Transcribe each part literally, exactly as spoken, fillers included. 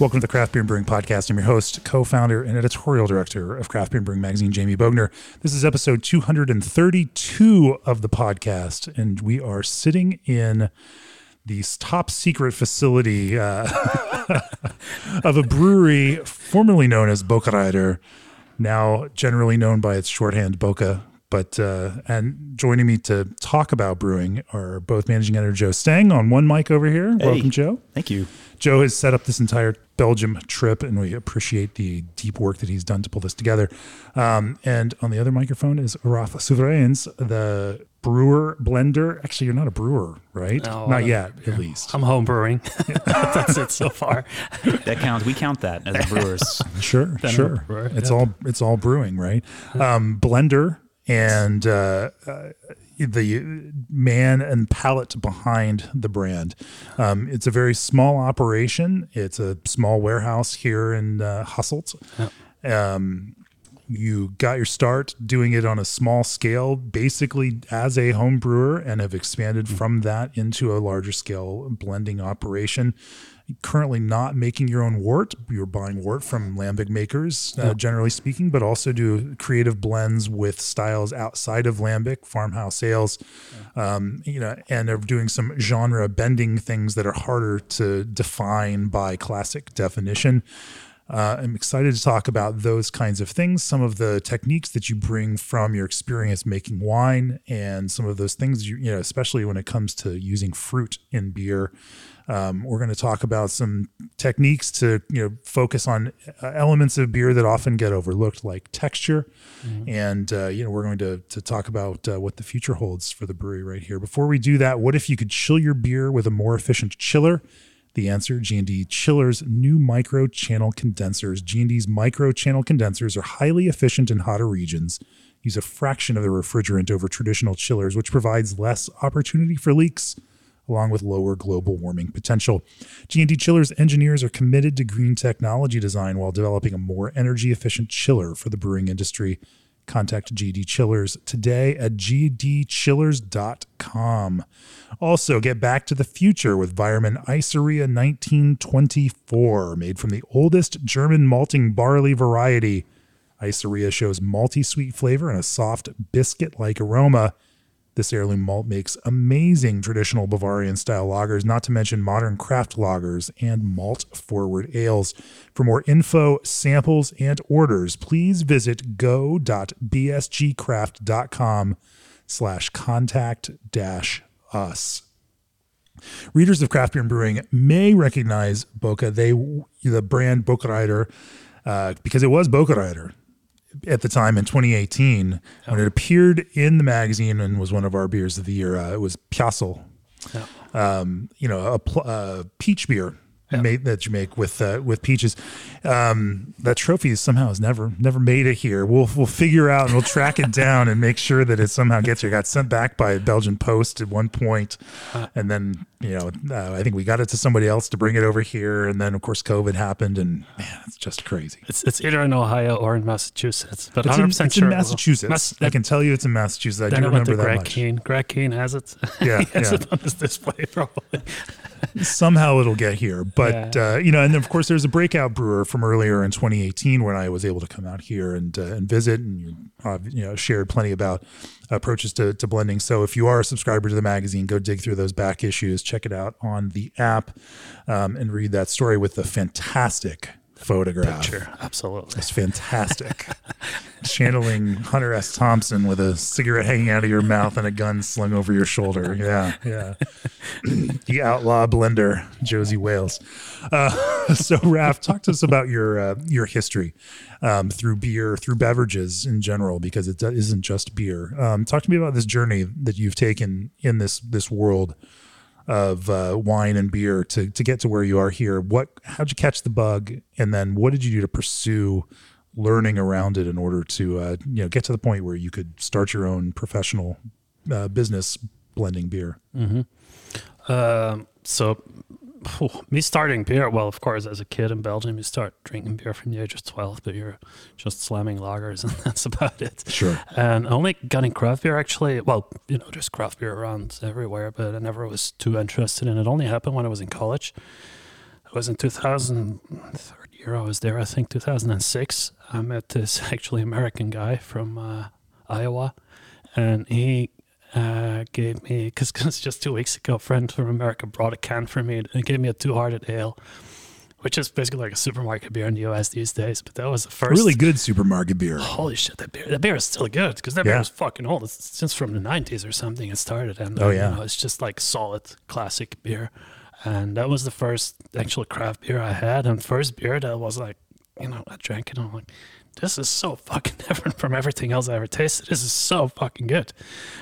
Welcome to the Craft Beer and Brewing Podcast. I'm your host, co-founder, and editorial director of Craft Beer and Brewing Magazine, Jamie Bogner. This is episode two hundred thirty-two of the podcast, and we are sitting in the top secret facility uh, of a brewery formerly known as Boca Reiter, now generally known by its shorthand Boca. But uh, and joining me to talk about brewing are both managing editor Joe Stang on one mic over here. Hey. Welcome, Joe. Thank you. Joe has set up this entire Belgium trip, and we appreciate the deep work that he's done to pull this together. Um, and on the other microphone is Rafa Suvariens, the brewer, blender. Actually, you're not a brewer, right? No, not uh, yet, at least. I'm home brewing. That's it so far. That counts. We count that as brewers. Sure, then sure. Brewer, it's yeah. all it's all brewing, right? Um, blender. And uh, uh, the man and palate behind the brand. Um, it's a very small operation. It's a small warehouse here in uh, Hasselt. Yeah. Um, you got your start doing it on a small scale, basically as a home brewer, and have expanded mm-hmm. from that into a larger scale blending operation. Currently not making your own wort. You're buying wort from lambic makers, uh, yeah. generally speaking, but also do creative blends with styles outside of lambic, farmhouse ales, yeah. um, you know, and are doing some genre bending things that are harder to define by classic definition. Uh, I'm excited to talk about those kinds of things, some of the techniques that you bring from your experience making wine, and some of those things, you, you know, especially when it comes to using fruit in beer. Um, we're going to talk about some techniques to, you know, focus on uh, elements of beer that often get overlooked, like texture. Mm-hmm. And, uh, you know, we're going to to talk about uh, what the future holds for the brewery right here. Before we do that, what if you could chill your beer with a more efficient chiller? The answer, G and D Chillers' new micro channel condensers. G and D's micro channel condensers are highly efficient in hotter regions, use a fraction of the refrigerant over traditional chillers, which provides less opportunity for leaks, along with lower global warming potential. G and D Chillers' engineers are committed to green technology design while developing a more energy-efficient chiller for the brewing industry. Contact G and D Chillers today at g d chillers dot com. Also, get back to the future with Weyermann Iceria nineteen twenty-four, made from the oldest German malting barley variety. Iceria shows malty sweet flavor and a soft biscuit-like aroma. This heirloom malt makes amazing traditional Bavarian-style lagers, not to mention modern craft lagers and malt-forward ales. For more info, samples, and orders, please visit go.bsgcraft.com slash contact dash us. Readers of Craft Beer and Brewing may recognize Boca, they, the brand Boca Reiter, uh, because it was Boca Reiter at the time in twenty eighteen, oh. when it appeared in the magazine and was one of our beers of the year. Uh, it was Piazzol, yeah. um, you know, a pl- uh, peach beer yeah. made, that you make with uh, with peaches. Um, that trophy somehow has never never made it here. We'll we'll figure out and we'll track it down and make sure that it somehow gets here. It got sent back by Belgian Post at one point, uh, and then you know uh, I think we got it to somebody else to bring it over here, and then of course COVID happened, and man, it's just crazy. It's it's either in Ohio or in Massachusetts, but it's one hundred percent in, it's sure in Massachusetts. Mas- I can tell you it's in Massachusetts. I do remember that Greg much. Keane. Greg Keane has it. Yeah, he has yeah. it on his display probably. Somehow it'll get here, but yeah. uh, you know, and then of course there's a breakout brewer from earlier in twenty eighteen when I was able to come out here and uh, and visit, and you, uh, you know shared plenty about approaches to, to blending. So if you are a subscriber to the magazine, go dig through those back issues, check it out on the app, um, and read that story with the fantastic photograph. Picture. Absolutely, it's fantastic. Channeling Hunter S. Thompson with a cigarette hanging out of your mouth and a gun slung over your shoulder. Yeah, yeah. The outlaw blender, Josie Wales. Uh, so, Raph, talk to us about your uh, your history um, through beer, through beverages in general, because it isn't just beer. Um, talk to me about this journey that you've taken in this this world of uh, wine and beer to to get to where you are here. What? How'd you catch the bug, and then what did you do to pursue learning around it in order to uh, you know get to the point where you could start your own professional uh, business blending beer. Mm-hmm. Uh, so oh, me starting beer, well, of course, as a kid in Belgium, you start drinking beer from the age of twelve, but you're just slamming lagers and that's about it. Sure. And I only got in craft beer, actually. Well, you know, there's craft beer around everywhere, but I never was too interested in it. It only happened when I was in college. It was in two thousand, third year I was there, I think, two thousand six. I met this actually American guy from uh, Iowa, and he... Uh, gave me, because just two weeks ago, a friend from America brought a can for me and gave me a Two Hearted Ale, which is basically like a supermarket beer in the U S these days. But that was the first really good supermarket beer. Holy shit, that beer! That beer is still good because that yeah. beer is fucking old. It's since from the nineties or something it started, and oh, yeah. you know, it's just like solid classic beer. And that was the first actual craft beer I had, and first beer that was like, you know, I drank it and I'm like, this is so fucking different from everything else I ever tasted. This is so fucking good.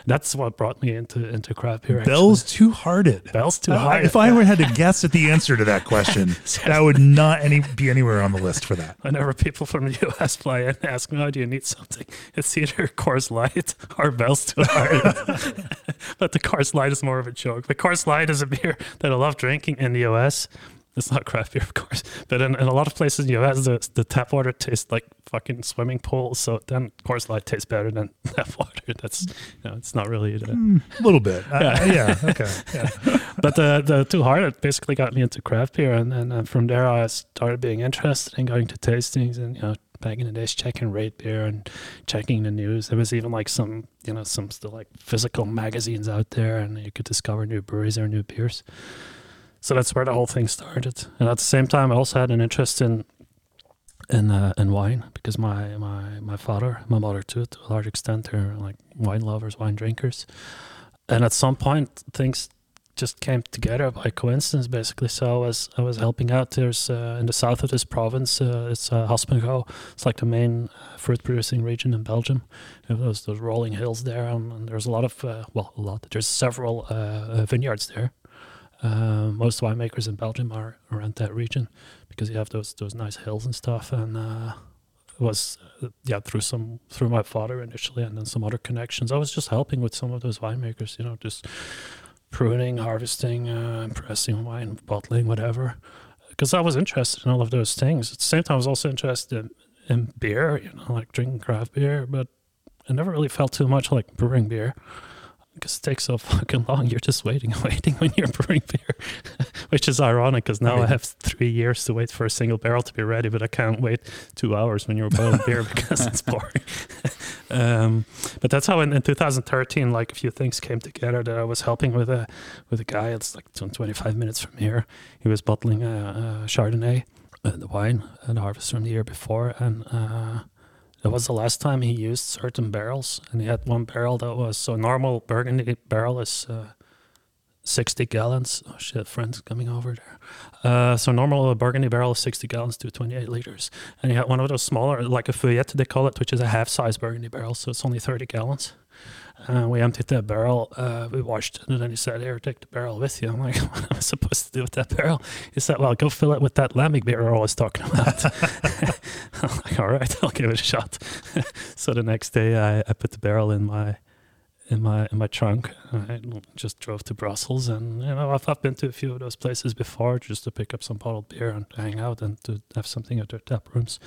That's what brought me into, into craft beer. Bell's Two Hearted. Bell's Two Hearted. If I ever had to guess at the answer to that question, that would not any be anywhere on the list for that. Whenever people from the U S fly in and ask me, oh, do you need something? It's either Coors Light or Bell's Two Hearted. But the Coors Light is more of a joke. The Coors Light is a beer that I love drinking in the U S It's not craft beer, of course, but in, in a lot of places in the U S, the, the tap water tastes like fucking swimming pools. So then Coors Light tastes better than tap water. That's, you know, it's not really a mm, little bit. yeah. Uh, yeah. Okay. Yeah. But the, the Two Hearted basically got me into craft beer. And then uh, from there, I started being interested in going to tastings and, you know, back in the days, checking Rate Beer and checking the news. There was even like some, you know, some still like physical magazines out there and you could discover new breweries or new beers. So that's where the whole thing started. And at the same time, I also had an interest in in, uh, in wine because my, my, my father, my mother too, to a large extent, they're like wine lovers, wine drinkers. And at some point, things just came together by coincidence, basically. So I was I was helping out. There's uh, in the south of this province, uh, it's uh, Haspengouw. It's like the main uh, fruit-producing region in Belgium. You know, those, those rolling hills there, and, and there's a lot of, uh, well, a lot. There's several uh, vineyards there. Uh, most winemakers in Belgium are around that region because you have those those nice hills and stuff. And uh, it was uh, yeah through some through my father initially, and then some other connections. I was just helping with some of those winemakers, you know, just pruning, harvesting, uh, pressing wine, bottling, whatever. Because I was interested in all of those things. At the same time, I was also interested in, in beer, you know, like drinking craft beer. But I never really felt too much like brewing beer. Because it takes so fucking long. You're just waiting and waiting when you're brewing beer, which is ironic because now right. I have three years to wait for a single barrel to be ready, but I can't wait two hours when you're boiling beer because it's boring. um, but that's how in, in two thousand thirteen, like a few things came together that I was helping with a with a guy. It's like twenty-five minutes from here. He was bottling a, a Chardonnay, uh, the wine, and harvest from the year before. And... Uh, That was the last time he used certain barrels, and he had one barrel that was, so normal Burgundy barrel is uh, sixty gallons. Oh shit, friends coming over there. Uh, so normal Burgundy barrel is sixty gallons to twenty-eight liters. And he had one of those smaller, like a feuillette they call it, which is a half-size Burgundy barrel, so it's only thirty gallons. Uh, we emptied that barrel, uh, we washed it, and then he said, here, take the barrel with you. I'm like, what am I supposed to do with that barrel? He said, well, go fill it with that lambic beer we're always talking about. I'm like, all right, I'll give it a shot. So the next day I, I put the barrel in my in my, in my trunk. I just drove to Brussels, and you know, I've, I've been to a few of those places before just to pick up some bottled beer and hang out and to have something at their tap rooms.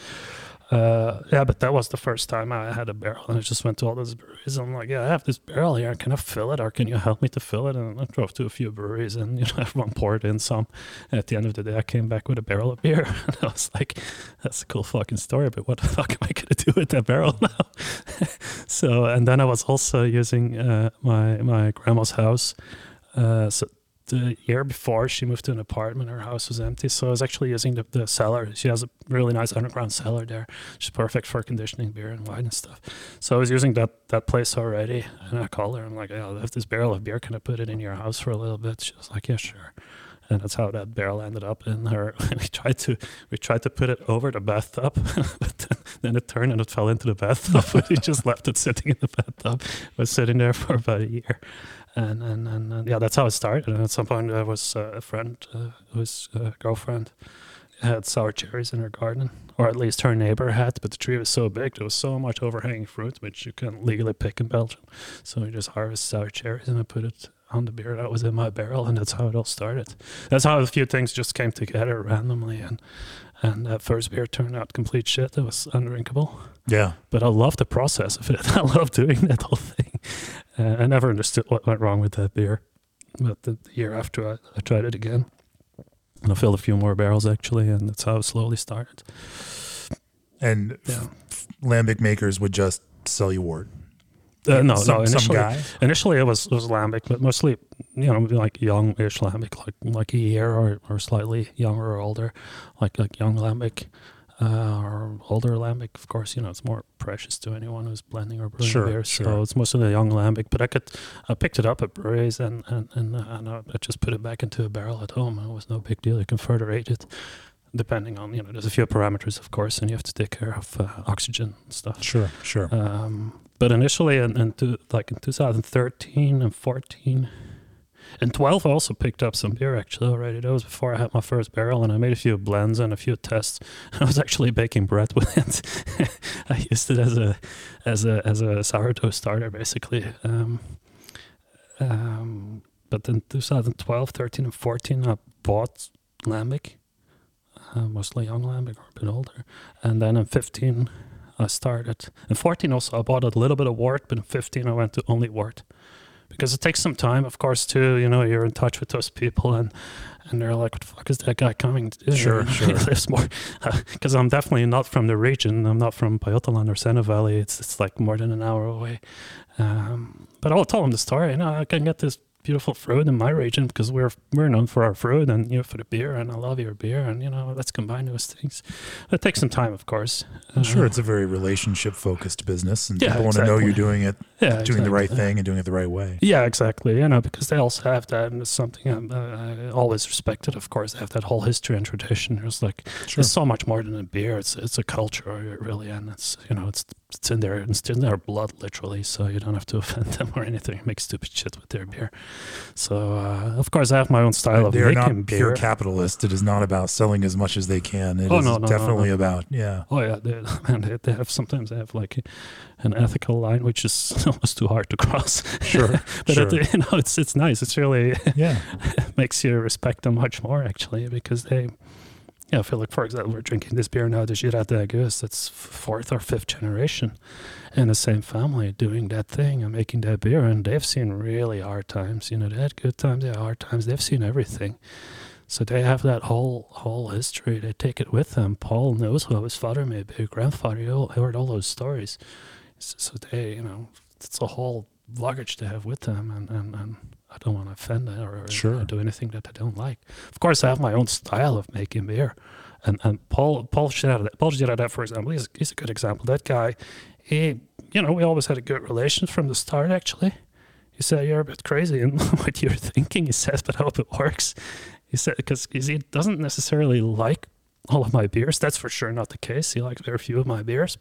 Uh, yeah, but that was the first time I had a barrel, and I just went to all those breweries. And I'm like, yeah, I have this barrel here. Can I fill it, or can you help me to fill it? And I drove to a few breweries, and you know, everyone poured in some. And at the end of the day, I came back with a barrel of beer, and I was like, that's a cool fucking story, but what the fuck am I gonna do with that barrel now? So, and then I was also using uh, my my grandma's house. Uh, so. The year before she moved to an apartment, her house was empty. So I was actually using the, the cellar. She has a really nice underground cellar there. She's perfect for conditioning beer and wine and stuff. So I was using that that place already. And I called her. I'm like, yeah, I left this barrel of beer. Can I put it in your house for a little bit? She was like, yeah, sure. And that's how that barrel ended up in her. We tried to we tried to put it over the bathtub, but then, then it turned and it fell into the bathtub. We just left it sitting in the bathtub. It was sitting there for about a year. And, and and and yeah, that's how it started. And at some point, there was uh, a friend, uh, whose uh, girlfriend had sour cherries in her garden, or at least her neighbor had, but the tree was so big, there was so much overhanging fruit, which you couldn't legally pick in Belgium. So I just harvested sour cherries and I put it on the beer that was in my barrel, and that's how it all started. That's how a few things just came together randomly, and and that first beer turned out complete shit. It was undrinkable. Yeah. But I love the process of it. I love doing that whole thing. Uh, I never understood what went wrong with that beer. But the, the year after, I, I tried it again. And I filled a few more barrels, actually, and that's how it slowly started. And yeah. f- lambic makers would just sell you wort? Uh, no, some, no. Initially, some guy? Initially it was, it was lambic, but mostly, you know, like young-ish lambic, like like a year or, or slightly younger or older, like like young lambic uh, or older lambic. Of course, you know, it's more precious to anyone who's blending or brewing sure, beer, sure. So it's mostly the young lambic. But I could, I picked it up at breweries and and and, and I just put it back into a barrel at home. It was no big deal. You can further age it, depending on, you know, there's a few parameters, of course, and you have to take care of uh, oxygen and stuff. Sure, sure. Um, But initially, in, in to, like in two thousand thirteen and fourteen and twelve, I also picked up some beer actually already. That was before I had my first barrel, and I made a few blends and a few tests. I was actually baking bread with it. I used it as a as a as a sourdough starter, basically. Um, um, but in two thousand twelve, thirteen, and fourteen, I bought lambic, uh, mostly young lambic or a bit older, and then in fifteen. I started. In fourteen also, I bought a little bit of wort, but in fifteen I went to only wort. Because it takes some time, of course, too. You know, you're in touch with those people, and, and they're like, what the fuck is that guy coming to do? Sure, sure. He lives more. Because uh, I'm definitely not from the region. I'm not from Pajottenland or Senne Valley. It's, it's like more than an hour away. Um, but I'll tell them the story. You know, I can get this beautiful fruit in my region because we're we're known for our fruit and, you know, for the beer, and I love your beer, and, you know, let's combine those things. It takes some time, of course. I'm uh, sure it's a very relationship focused business, and yeah, people exactly. want to know you're doing it, yeah, doing exactly. the right thing and doing it the right way. Yeah, exactly. You know, because they also have that, and it's something I'm, uh, I always respected. Of course, they have that whole history and tradition. There's like sure. it's so much more than a beer. It's it's a culture, really, and it's, you know, it's. It's in their, it's in their blood, literally, so you don't have to offend them or anything. Make stupid shit with their beer. So, uh, of course, I have my own style of making beer. They're not pure capitalists. It is not about selling as much as they can. It oh, is no, no, definitely no, no. about, yeah. Oh, yeah. They, man, they, they have, sometimes they have, like, an ethical line, which is almost too hard to cross. Sure, But, sure. It, you know, it's, it's nice. It's really yeah. it makes you respect them much more, actually, because they... Yeah, I feel like, for example, we're drinking this beer now, the Girardin Goose, that's fourth or fifth generation in the same family doing that thing and making that beer. And they've seen really hard times. You know, they had good times, they had hard times. They've seen everything. So they have that whole whole history. They take it with them. Paul knows how his father made beer, grandfather. He heard all those stories. So, so they, you know, it's a whole luggage to have with them, and, and, and I don't want to offend them or, sure. or do anything that I don't like. Of course, I have my own style of making beer, and and Paul Paul Girardet, Paul Girardet, for example, he's he's a good example. That guy, he, you know, we always had a good relation from the start. Actually, he said, "You're a bit crazy in what you're thinking," he says, "but I hope it works." He said, because he doesn't necessarily like all of my beers. That's for sure not the case. He likes very few of my beers.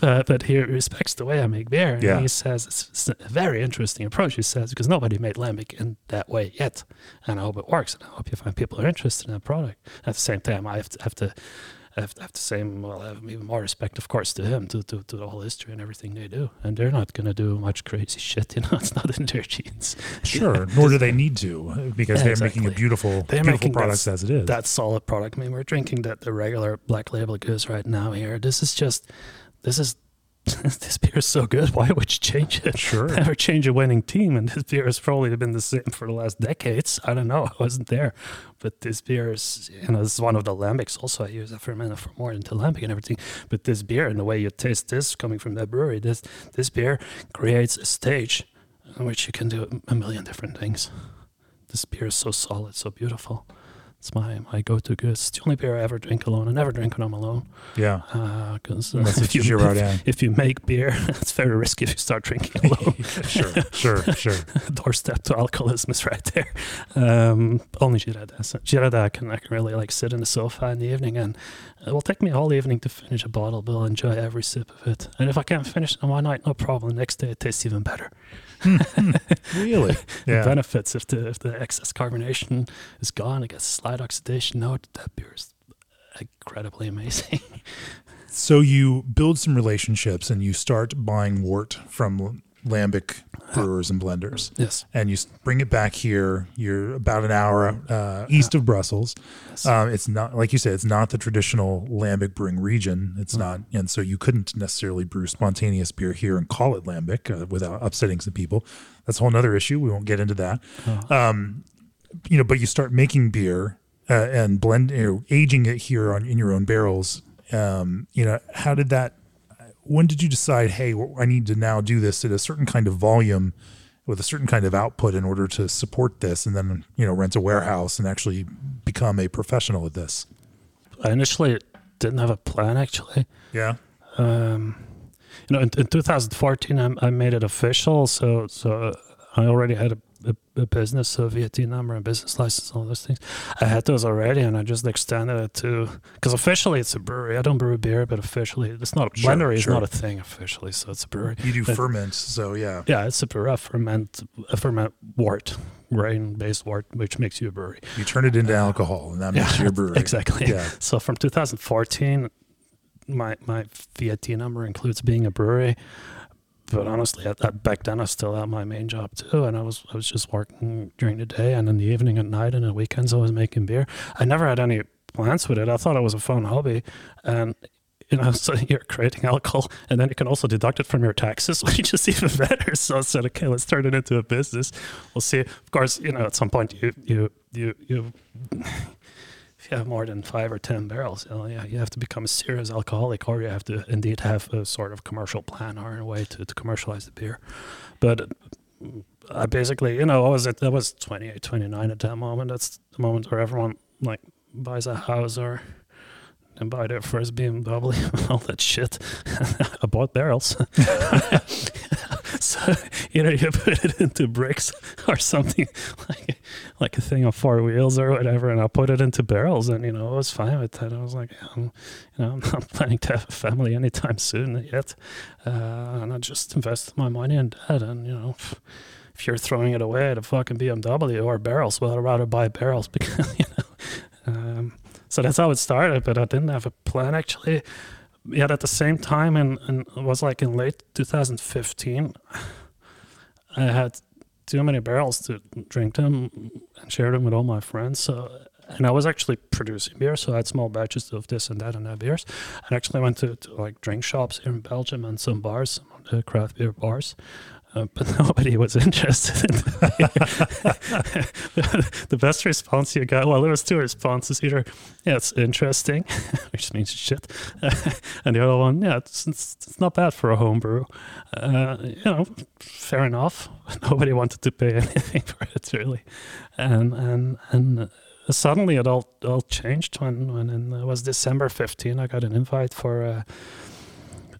but, but he respects the way I make beer. And yeah. he says it's, it's a very interesting approach, he says, because nobody made lambic in that way yet. And I hope it works. And I hope you find people are interested in that product. At the same time, I have to have to I have, I have the same, well, I have even more respect, of course, to him, to, to, to the whole history and everything they do. And they're not going to do much crazy shit, you know, it's not in their genes. Sure, nor do they need to, because yeah, they're exactly. making a beautiful, they're beautiful product as it is. That's solid product. I mean, we're drinking that the regular Black Label Goose right now here. This is just, this is, this beer is so good, why would you change it? Sure. Never change a winning team, and this beer has probably been the same for the last decades. I don't know, I wasn't there. But this beer is, you know, this is one of the lambics also. I use it for a minute for more than the lambic and everything. But this beer, and the way you taste this coming from that brewery, this this beer creates a stage on which you can do a million different things. This beer is so solid, so beautiful. It's my, my go-to goose. It's the only beer I ever drink alone. I never drink when I'm alone. Yeah. Uh, cause, uh, if, you, if, if you make beer, it's very risky if you start drinking alone. sure, sure, sure. Doorstep to alcoholism is right there. Um, only Girardin. So Girardin, I can, I can really like sit on the sofa in the evening, and it will take me all evening to finish a bottle, but I'll enjoy every sip of it. And if I can't finish it in one night, no problem. The next day it tastes even better. Really? Yeah. The benefits if the if the excess carbonation is gone, I guess slight oxidation. No, that beer is incredibly amazing. So you build some relationships and you start buying wort from lambic brewers and blenders. Yes. And you bring it back here. You're about an hour uh, east of Brussels. Yes. Um, it's not, like you said, it's not the traditional lambic brewing region. It's mm. not. And so you couldn't necessarily brew spontaneous beer here and call it lambic uh, without upsetting some people. That's a whole nother issue. We won't get into that. Oh. Um, you know, but you start making beer uh, and blend, you know, aging it here on in your own barrels. Um, you know, how did that, when did you decide, hey, I need to now do this at a certain kind of volume with a certain kind of output in order to support this, and then, you know, rent a warehouse and actually become a professional at this? I initially didn't have a plan, actually. Yeah. Um, you know, in, in two thousand fourteen, I, I made it official. So, so I already had a, a, a business, a V A T number, a business license, all those things. I had those already, and I just extended it to, because officially it's a brewery. I don't brew beer, but officially it's not a sure, blendery. Sure. It's not a thing officially, so it's a brewery. You do but, ferments, so yeah. Yeah, it's a brewery. I ferment, I ferment wort, grain-based wort, which makes you a brewery. You turn it into uh, alcohol, and that yeah, makes you a brewery. Exactly. Yeah. So from two thousand fourteen, my my V A T number includes being a brewery. But honestly, at that, back then I still had my main job too, and I was I was just working during the day and in the evening at night and on weekends I was making beer. I never had any plans with it. I thought it was a fun hobby, and you know, so you're creating alcohol, and then you can also deduct it from your taxes, which is even better. So I said, okay, let's turn it into a business. We'll see. Of course, you know, at some point you you you you. If you have more than five or ten barrels, you know, yeah, you have to become a serious alcoholic, or you have to indeed have a sort of commercial plan or a way to, to commercialize the beer. But I basically, you know, I was at, I was twenty-eight, twenty-nine at that moment. That's the moment where everyone like buys a house or and buy their first B M W and all that shit. I bought barrels. So, you know, you put it into bricks or something like like a thing on four wheels or whatever, and I put it into barrels, and, you know, I was fine with that. I was like, I'm, you know, I'm not planning to have a family anytime soon yet. Uh, and I just invested my money in that, and, you know, if you're throwing it away at a fucking B M W or barrels, well, I'd rather buy barrels because, you know. Um, so that's how it started, but I didn't have a plan, actually. Yet at the same time, and, and it was like in late two thousand fifteen, I had too many barrels to drink them and share them with all my friends. So, and I was actually producing beer, so I had small batches of this and that and that beers. I actually went to, to like drink shops here in Belgium and some bars, some craft beer bars. Uh, but nobody was interested in the beer. The best response you got, well, there was two responses. Either, yeah, it's interesting, which means shit. Uh, and the other one, yeah, it's, it's, it's not bad for a homebrew. Uh, you know, fair enough. Nobody wanted to pay anything for it, really. And and and suddenly it all, all changed when, when in, it was December fifteenth. I got an invite for... Uh,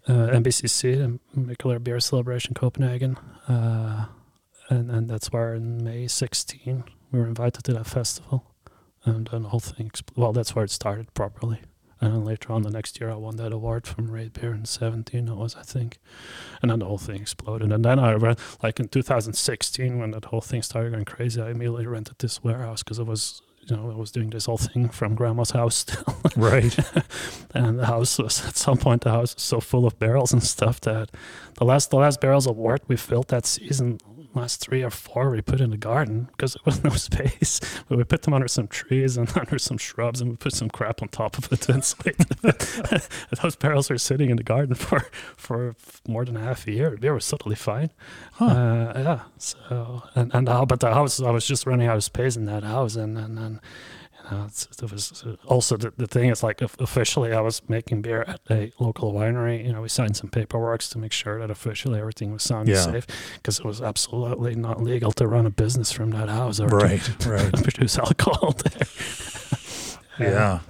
Uh, N B C C, the Nuclear Beer Celebration Copenhagen, uh, and and that's where in May sixteenth we were invited to that festival, and then the whole thing. Expl- well, that's where it started properly, and then later on the next year I won that award from RateBeer in seventeen. It was, I think, and then the whole thing exploded. And then I ran, like in two thousand sixteen when that whole thing started going crazy, I immediately rented this warehouse because it was. You know, I was doing this whole thing from grandma's house still. Right. And the house was, at some point, the house was so full of barrels and stuff that the last the last barrels of wort we filled that season, last three or four, we put in the garden because there was no space. But we put them under some trees and under some shrubs, and we put some crap on top of it to insulate it. Those barrels were sitting in the garden for, for more than a half a year. They were totally fine. Huh. Uh, yeah. So, and, and the, but the house, I was just running out of space in that house, and and, and you know, it's, it was also the, the thing is like officially I was making beer at a local winery. You know, we signed some paperwork to make sure that officially everything was sound yeah. safe because it was absolutely not legal to run a business from that house or right, to, right. to produce alcohol there. Yeah. Um,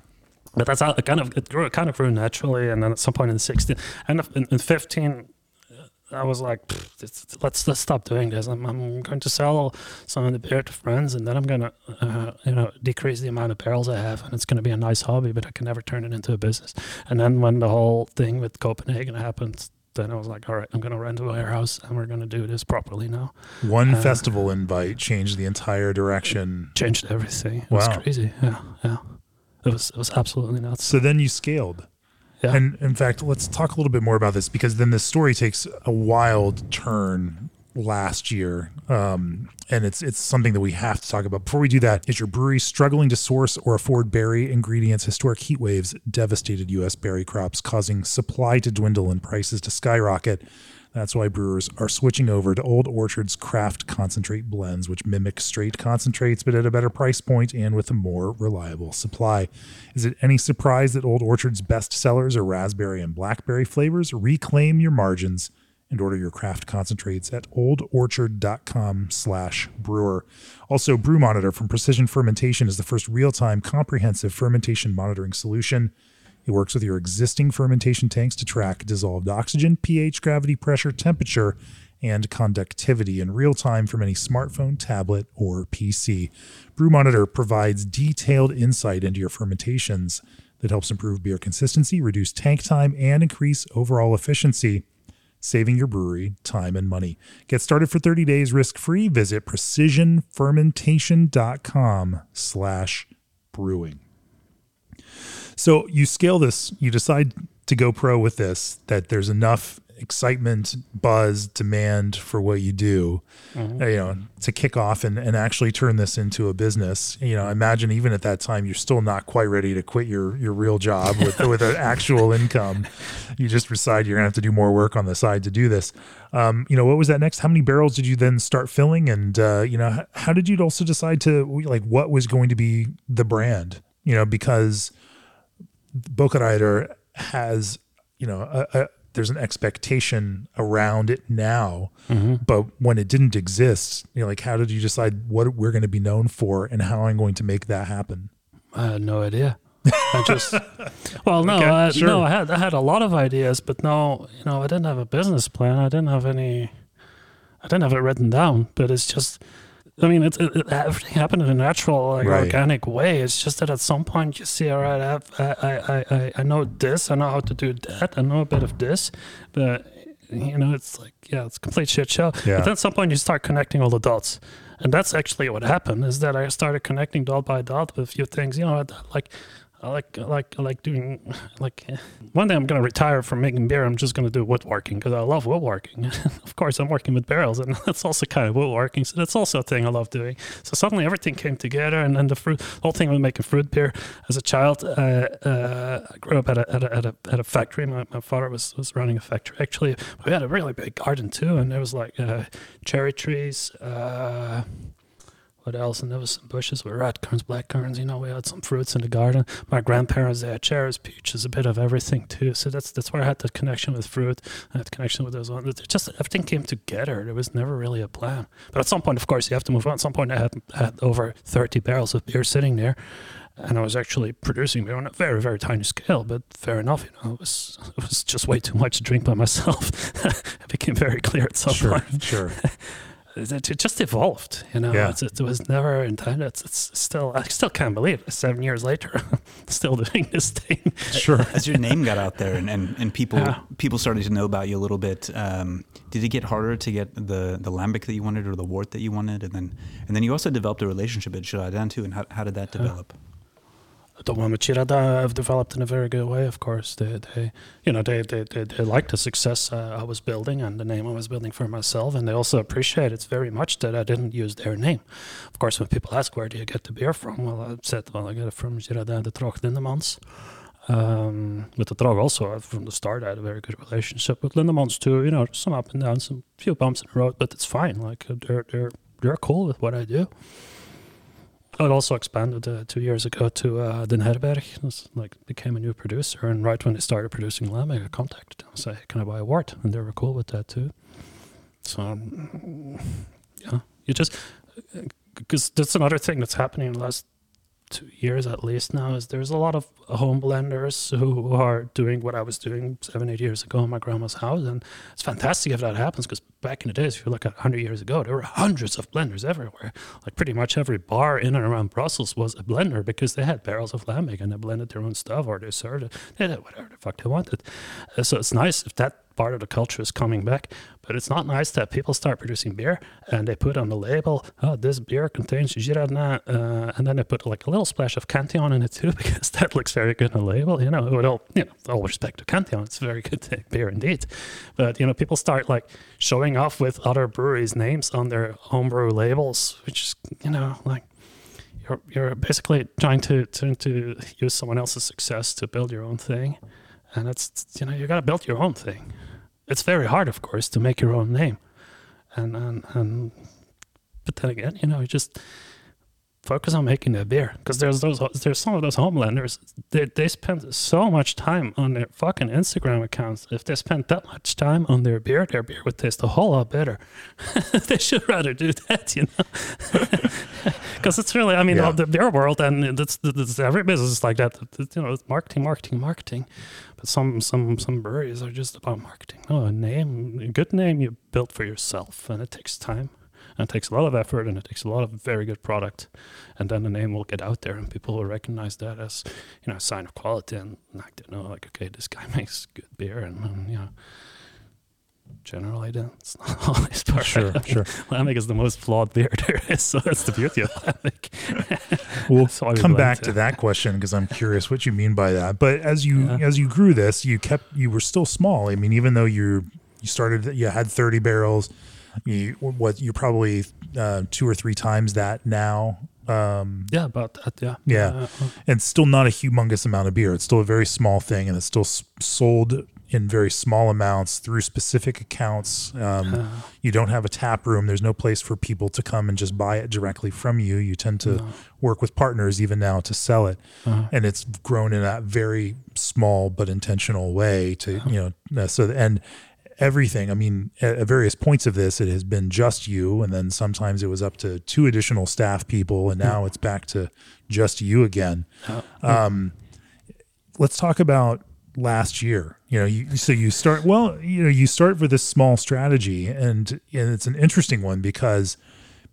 but that's how it kind of, it grew, it kind of grew naturally. And then at some point in sixteen and in, in fifteen, I was like, let's let's stop doing this. I'm I'm going to sell some of the beer to friends, and then I'm gonna uh, you know decrease the amount of barrels I have, and it's gonna be a nice hobby, but I can never turn it into a business. And then when the whole thing with Copenhagen happened, then I was like, all right, I'm going to rent a warehouse and we're going to do this properly now. One uh, festival invite changed the entire direction. Changed everything. It wow. was crazy. Yeah, yeah. It was it was absolutely nuts. So then you scaled. Yeah. And in fact, let's talk a little bit more about this, because then the story takes a wild turn last year. Um, and it's it's something that we have to talk about. Before we do that, is your brewery struggling to source or afford berry ingredients? Historic heat waves devastated U S berry crops, causing supply to dwindle and prices to skyrocket. That's why brewers are switching over to Old Orchard's craft concentrate blends, which mimic straight concentrates, but at a better price point and with a more reliable supply. Is it any surprise that Old Orchard's best sellers are raspberry and blackberry flavors? Reclaim your margins and order your craft concentrates at old orchard dot com slash brewer. Also, Brew Monitor from Precision Fermentation is the first real-time comprehensive fermentation monitoring solution. It works with your existing fermentation tanks to track dissolved oxygen, pH, gravity, pressure, temperature, and conductivity in real time from any smartphone, tablet, or P C. Brew Monitor provides detailed insight into your fermentations that helps improve beer consistency, reduce tank time, and increase overall efficiency, saving your brewery time and money. Get started for thirty days risk-free. Visit precision fermentation dot com slash brewing. So you scale this, you decide to go pro with this, that there's enough excitement, buzz, demand for what you do, mm-hmm. you know, to kick off and, and actually turn this into a business. You know, I imagine even at that time, you're still not quite ready to quit your, your real job with, with an actual income. You just decide you're gonna have to do more work on the side to do this. Um, you know, what was that next? How many barrels did you then start filling? And, uh, you know, how, how did you also decide to, like, what was going to be the brand? You know, because Boca Reiter has, you know, a, a, there's an expectation around it now, mm-hmm. but when it didn't exist, you know, like, how did you decide what we're going to be known for and how I'm going to make that happen? I had no idea. I just, well, no, okay, I, sure. no, I had, I had a lot of ideas, but no, you know, I didn't have a business plan. I didn't have any, I didn't have it written down, but it's just, I mean, it's, it, it, everything happened in a natural, like, right. organic way. It's just that at some point you see, all right, I, have, I, I, I, I know this, I know how to do that, I know a bit of this, but, you know, it's like, yeah, it's a complete shit show. Yeah. But then at some point you start connecting all the dots. And that's actually what happened, is that I started connecting dot by dot with a few things, you know, like, I like, like, like doing, like, one day I'm going to retire from making beer. I'm just going to do woodworking because I love woodworking. Of course, I'm working with barrels, and that's also kind of woodworking. So that's also a thing I love doing. So suddenly everything came together, and then the fruit, whole thing with making fruit beer. As a child, uh, uh, I grew up at a, at a, at a, at a factory. My, my father was, was running a factory, actually. We had a really big garden, too, and there was, like, uh, cherry trees, uh... what else? And there was some bushes with red currants, black currants. You know, we had some fruits in the garden. My grandparents, they had cherries, peaches, a bit of everything too. So that's that's where I had that connection with fruit. I had connection with those ones. It just, everything came together. There was never really a plan. But at some point, of course, you have to move on. At some point, I had, had over thirty barrels of beer sitting there, and I was actually producing beer on a very, very tiny scale. But fair enough, you know, it was it was just way too much to drink by myself. It became very clear at some sure, point. Sure, sure. It just evolved, you know. Yeah. It's, it was never intended. It's, it's still, I still can't believe it. Seven years later, I'm still doing this thing. Sure. As your name got out there and, and, and people yeah. people started to know about you a little bit, um, did it get harder to get the, the lambic that you wanted or the wort that you wanted? And then and then you also developed a relationship with Girardin too. And how, how did that develop? Yeah. The one with Girardin I've developed in a very good way, of course. They, they you know, they, they, they, they liked the success uh, I was building and the name I was building for myself, and they also appreciate it very much that I didn't use their name. Of course, when people ask, where do you get the beer from? Well, I said, well, I get it from Girardin, De Troch, Lindemans. Um, with the Troch also, from the start, I had a very good relationship with Lindemans too. You know, some up and down, some few bumps in the road, but it's fine. Like, they're, they're, they're cool with what I do. It also expanded uh, two years ago to uh, Den Herberg. It was, like, became a new producer, and right when they started producing lambic, I contacted them and said, hey, can I buy a wort? And they were cool with that too. So, um, yeah, you just, because that's another thing that's happening in the last two years at least now, is there's a lot of home blenders who are doing what I was doing seven, eight years ago in my grandma's house. And it's fantastic if that happens, because back in the days, if you look at one hundred years ago, there were hundreds of blenders everywhere. Like, pretty much every bar in and around Brussels was a blender, because they had barrels of lambic and they blended their own stuff, or they served it. They did whatever the fuck they wanted. Uh, so it's nice if that part of the culture is coming back. But it's not nice that people start producing beer and they put on the label, oh, this beer contains Girardin, uh, and then they put like a little splash of Cantillon in it too, because that looks very good on the label. You know, with all, you know, all respect to Cantillon, it's very good beer indeed. But, you know, people start like showing off with other breweries' names on their homebrew labels, which is, you know, like, You're, you're basically trying to, to to use someone else's success to build your own thing. And it's, you know, you got to build your own thing. It's very hard, of course, to make your own name. And, and, and but then again, you know, you just focus on making the beer. Because there's those there's some of those homelanders, they, they spend so much time on their fucking Instagram accounts. If they spent that much time on their beer, their beer would taste a whole lot better. They should rather do that, you know. Because it's really, I mean, yeah. the beer world, and it's, it's every business is like that. It's, you know, it's marketing, marketing, marketing. But some some some breweries are just about marketing. Oh, a name, a good name you built for yourself, and it takes time, and it takes a lot of effort, and it takes a lot of very good product, and then the name will get out there, and people will recognize that as, you know, a sign of quality, and like they know, like, okay, this guy makes good beer, and, and you know. Generally, it's not always perfect. Sure, I mean, sure. Lambic is the most flawed beer there is, so that's the beauty of Lambic. We'll come back to that question because I'm curious what you mean by that. But as you yeah. as you grew this, you kept you were still small. I mean, even though you you started, you had thirty barrels. You what you're probably uh, two or three times that now. Um, yeah, about that. Yeah, yeah, uh, and still not a humongous amount of beer. It's still a very small thing, and it's still s- sold. in very small amounts through specific accounts. Um, uh, you don't have a tap room. There's no place for people to come and just buy it directly from you. You tend to no. work with partners even now to sell it. Uh, and it's grown in that very small but intentional way to, uh, you know, so, and everything, I mean, at, at various points of this, it has been just you. And then sometimes it was up to two additional staff people. And now yeah. it's back to just you again. Uh, um, let's talk about last year, you know, you, so you start, well, you know, you start with this small strategy, and, and it's an interesting one because,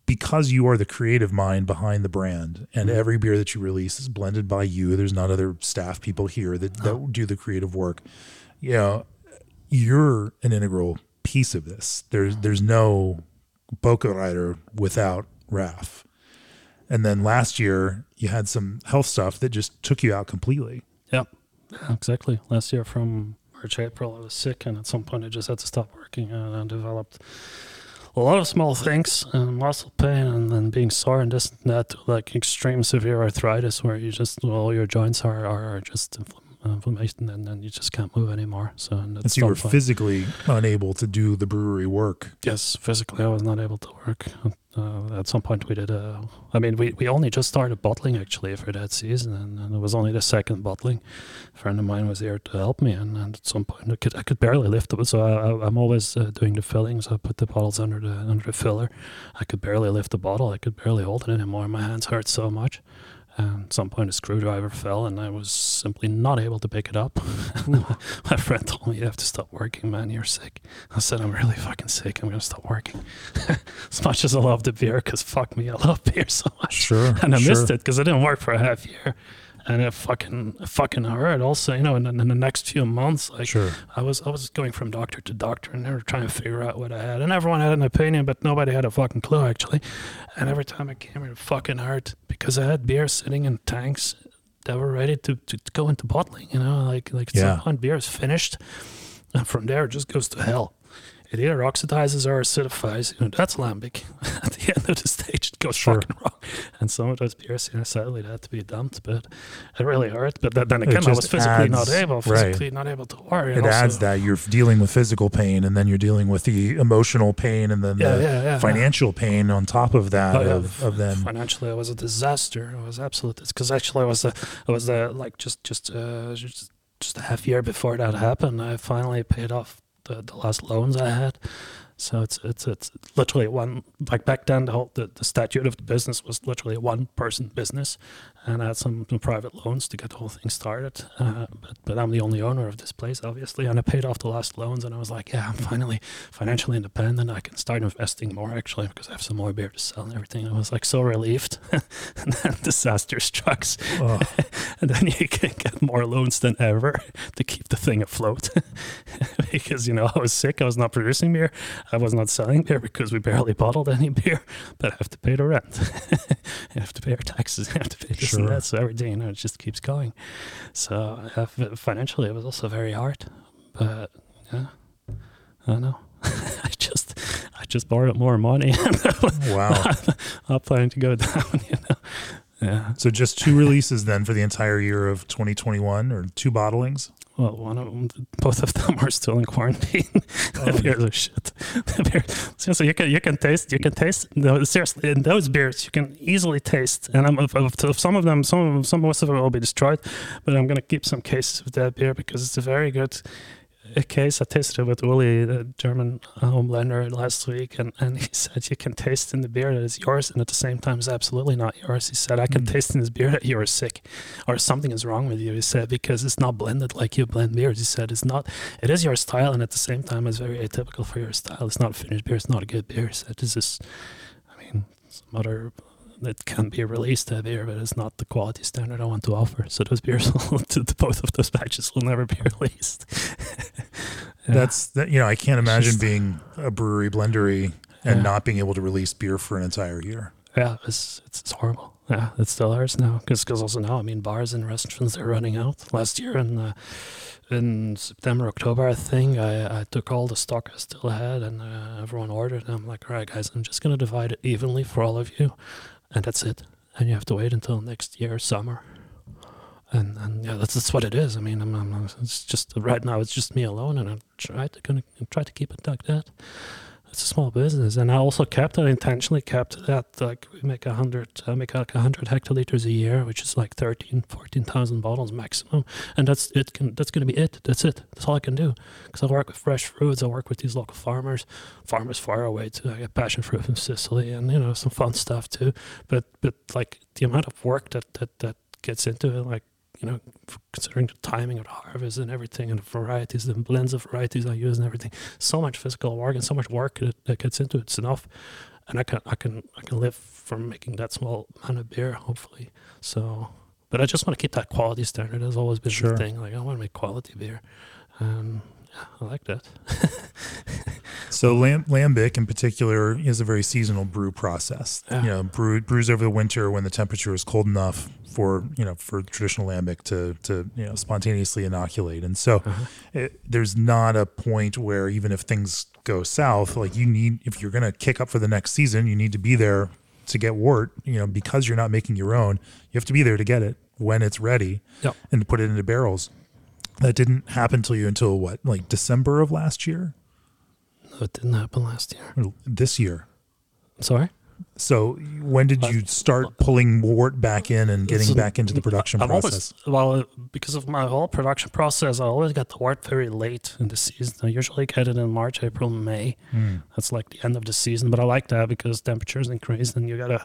because you are the creative mind behind the brand, and mm-hmm. every beer that you release is blended by you. There's not other staff people here that, that oh. do the creative work. You know, you're an integral piece of this. There's, there's no Boca Reiter without Raf. And then last year you had some health stuff that just took you out completely. Yep. Exactly. Last year from March, April, I was sick, and at some point I just had to stop working, and I developed a lot of small things, and muscle pain, and then being sore, and this and that, like extreme severe arthritis where you just, well, all your joints are, are, are just inflammation, and then you just can't move anymore. So, and and so you were fun. physically unable to do the brewery work. Yes, physically I was not able to work. Uh, at some point we did a, I mean, we, we only just started bottling actually for that season, and, and it was only the second bottling. A friend of mine was there to help me, and, and at some point I could, I could barely lift up, so I, I, I'm always uh, doing the filling, so I put the bottles under the under the filler. I could barely lift the bottle, I could barely hold it anymore, my hands hurt so much. And at some point a screwdriver fell, and I was simply not able to pick it up. My friend told me, you have to stop working, man, you're sick. I said, I'm really fucking sick, I'm going to stop working. As much as I love the beer, because fuck me, I love beer so much. Sure, and I sure. missed it, because I didn't work for a half year. And it fucking fucking hurt also, you know, in, in the next few months, like sure. I was I was going from doctor to doctor, and they were trying to figure out what I had. And everyone had an opinion, but nobody had a fucking clue, actually. And every time I came, it fucking hurt because I had beer sitting in tanks that were ready to, to, to go into bottling, you know, like, like yeah. at some point beer is finished, and from there it just goes to hell. It either oxidizes or acidifies. You know, that's lambic. At the end of the stage, it goes sure. fucking wrong. And some of those beers, you know, sadly, they had to be dumped, but it really hurt. But that, then again, I was physically adds, not able, physically right. not able to worry. It adds also, that you're dealing with physical pain, and then you're dealing with the emotional pain, and then yeah, the yeah, yeah, financial yeah. pain on top of that. Oh, yeah. Of, of then financially, it was a disaster. It was absolute. Because actually, I was a, I was a, like just just uh, just just a half year before that happened. I finally paid off. The, the last loans I had, So it's it's it's literally one, like back then the whole the, the statute of the business was literally a one person business, and I had some, some private loans to get the whole thing started. Uh, but but I'm the only owner of this place, obviously, and I paid off the last loans, and I was like, yeah, I'm finally financially independent. I can start investing more actually because I have some more beer to sell and everything. And I was like so relieved, and then disaster strikes, oh. And then you can get more loans than ever to keep the thing afloat because you know I was sick, I was not producing beer. I was not selling beer because we barely bottled any beer, but I have to pay the rent. I have to pay our taxes. I have to pay this sure. and that. So every day, you know, it just keeps going. So uh, financially, it was also very hard. But yeah, I don't know. I just, I just borrowed more money. Wow. I'm planning to go down, you know. Yeah. So just two releases then for the entire year of twenty twenty-one, or two bottlings? Well, one of them, both of them are still in quarantine. Oh. The beers are shit. The beer, seriously, you can you can taste you can taste. No, seriously, in those beers you can easily taste. And I'm of, of, of some of them, some of them, some most of them will be destroyed. But I'm gonna keep some cases of that beer because it's a very good a case. I tasted it with Uli, the German homelander, last week, and, and he said you can taste in the beer that is yours, and at the same time it's absolutely not yours. He said, I can mm. taste in this beer that you're sick or something is wrong with you, he said, because it's not blended like you blend beers. He said, it's not, it is your style, and at the same time it's very atypical for your style. It's not a finished beer, it's not a good beer. He said, this is, I mean, some other, it can be released that beer, but it's not the quality standard I want to offer. So those beers, both of those batches will never be released. Yeah. That's, that, you know, I can't imagine just, being a brewery blendery and yeah. not being able to release beer for an entire year. Yeah, it's it's, it's horrible. Yeah, it's still ours now. Because also now, I mean, bars and restaurants, they're running out. Last year in uh, in September, October, I think, I, I took all the stock I still had, and uh, everyone ordered. And I'm like, all right, guys, I'm just going to divide it evenly for all of you. And that's it. And you have to wait until next year, summer. And and yeah, that's, that's what it is. I mean, I'm, I'm, it's just right now, it's just me alone, and I try to gonna try to keep it like that. It's a small business, and I also kept it intentionally. Kept that like we make a hundred, I make like a hundred hectoliters a year, which is like thirteen, fourteen thousand bottles maximum, and that's it. Can that's gonna be it. That's it. That's all I can do, because I work with fresh fruits. I work with these local farmers, farmers far away too. I get passion fruit from Sicily, and you know some fun stuff too. But but like the amount of work that that that gets into it, like. You know, considering the timing of the harvest and everything, and the varieties, the blends of varieties I use and everything, so much physical work and so much work that, that gets into it. It's enough, and I can I can I can live from making that small amount of beer, hopefully. So, but I just want to keep that quality standard. That's always been sure. the thing. Like I want to make quality beer, and um, yeah, I like that. So lamb, lambic in particular is a very seasonal brew process. Yeah. You know, brew, brews over the winter when the temperature is cold enough for, you know, for traditional lambic to, to you know, spontaneously inoculate. And so uh-huh. it, there's not a point where even if things go south, like you need, if you're going to kick up for the next season, you need to be there to get wort, you know, because you're not making your own, you have to be there to get it when it's ready yep. and to put it into barrels. That didn't happen to you until what, like December of last year? No, it didn't happen last year. This year. Sorry? So when did you start pulling wort back in and getting so back into the production I've process? Always, well, because of my whole production process, I always got the wort very late in the season. I usually get it in March, April, May. Mm. That's like the end of the season. But I like that because temperatures increase and you got to...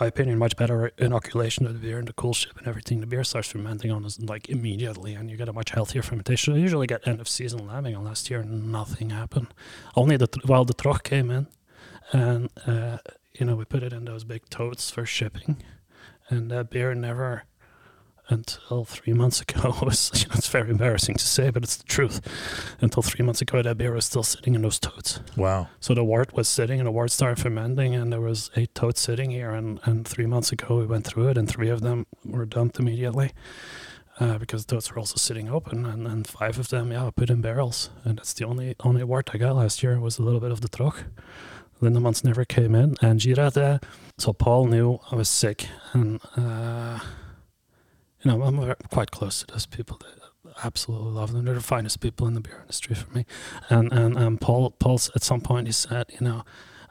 my opinion, much better inoculation of the beer and the cool ship and everything. The beer starts fermenting on us like immediately, and you get a much healthier fermentation. I usually get end of season lambing, and last year nothing happened. Only the while the Troch came in, and uh, you know we put it in those big totes for shipping, and that beer never. Until three months ago, was, you know, it's very embarrassing to say, but it's the truth. Until three months ago, that beer was still sitting in those totes. Wow. So the wort was sitting, and the wort started fermenting, and there was eight totes sitting here, and, and three months ago, we went through it, and three of them were dumped immediately uh, because the totes were also sitting open, and, and five of them, yeah, I put in barrels, and that's the only only wort I got last year was a little bit of the Troch. Lindemans never came in, and Girardin, so Paul knew I was sick, and... Uh, You know, I'm quite close to those people. I absolutely love them. They're the finest people in the beer industry for me. And and, and Paul, Paul, at some point, he said, you know,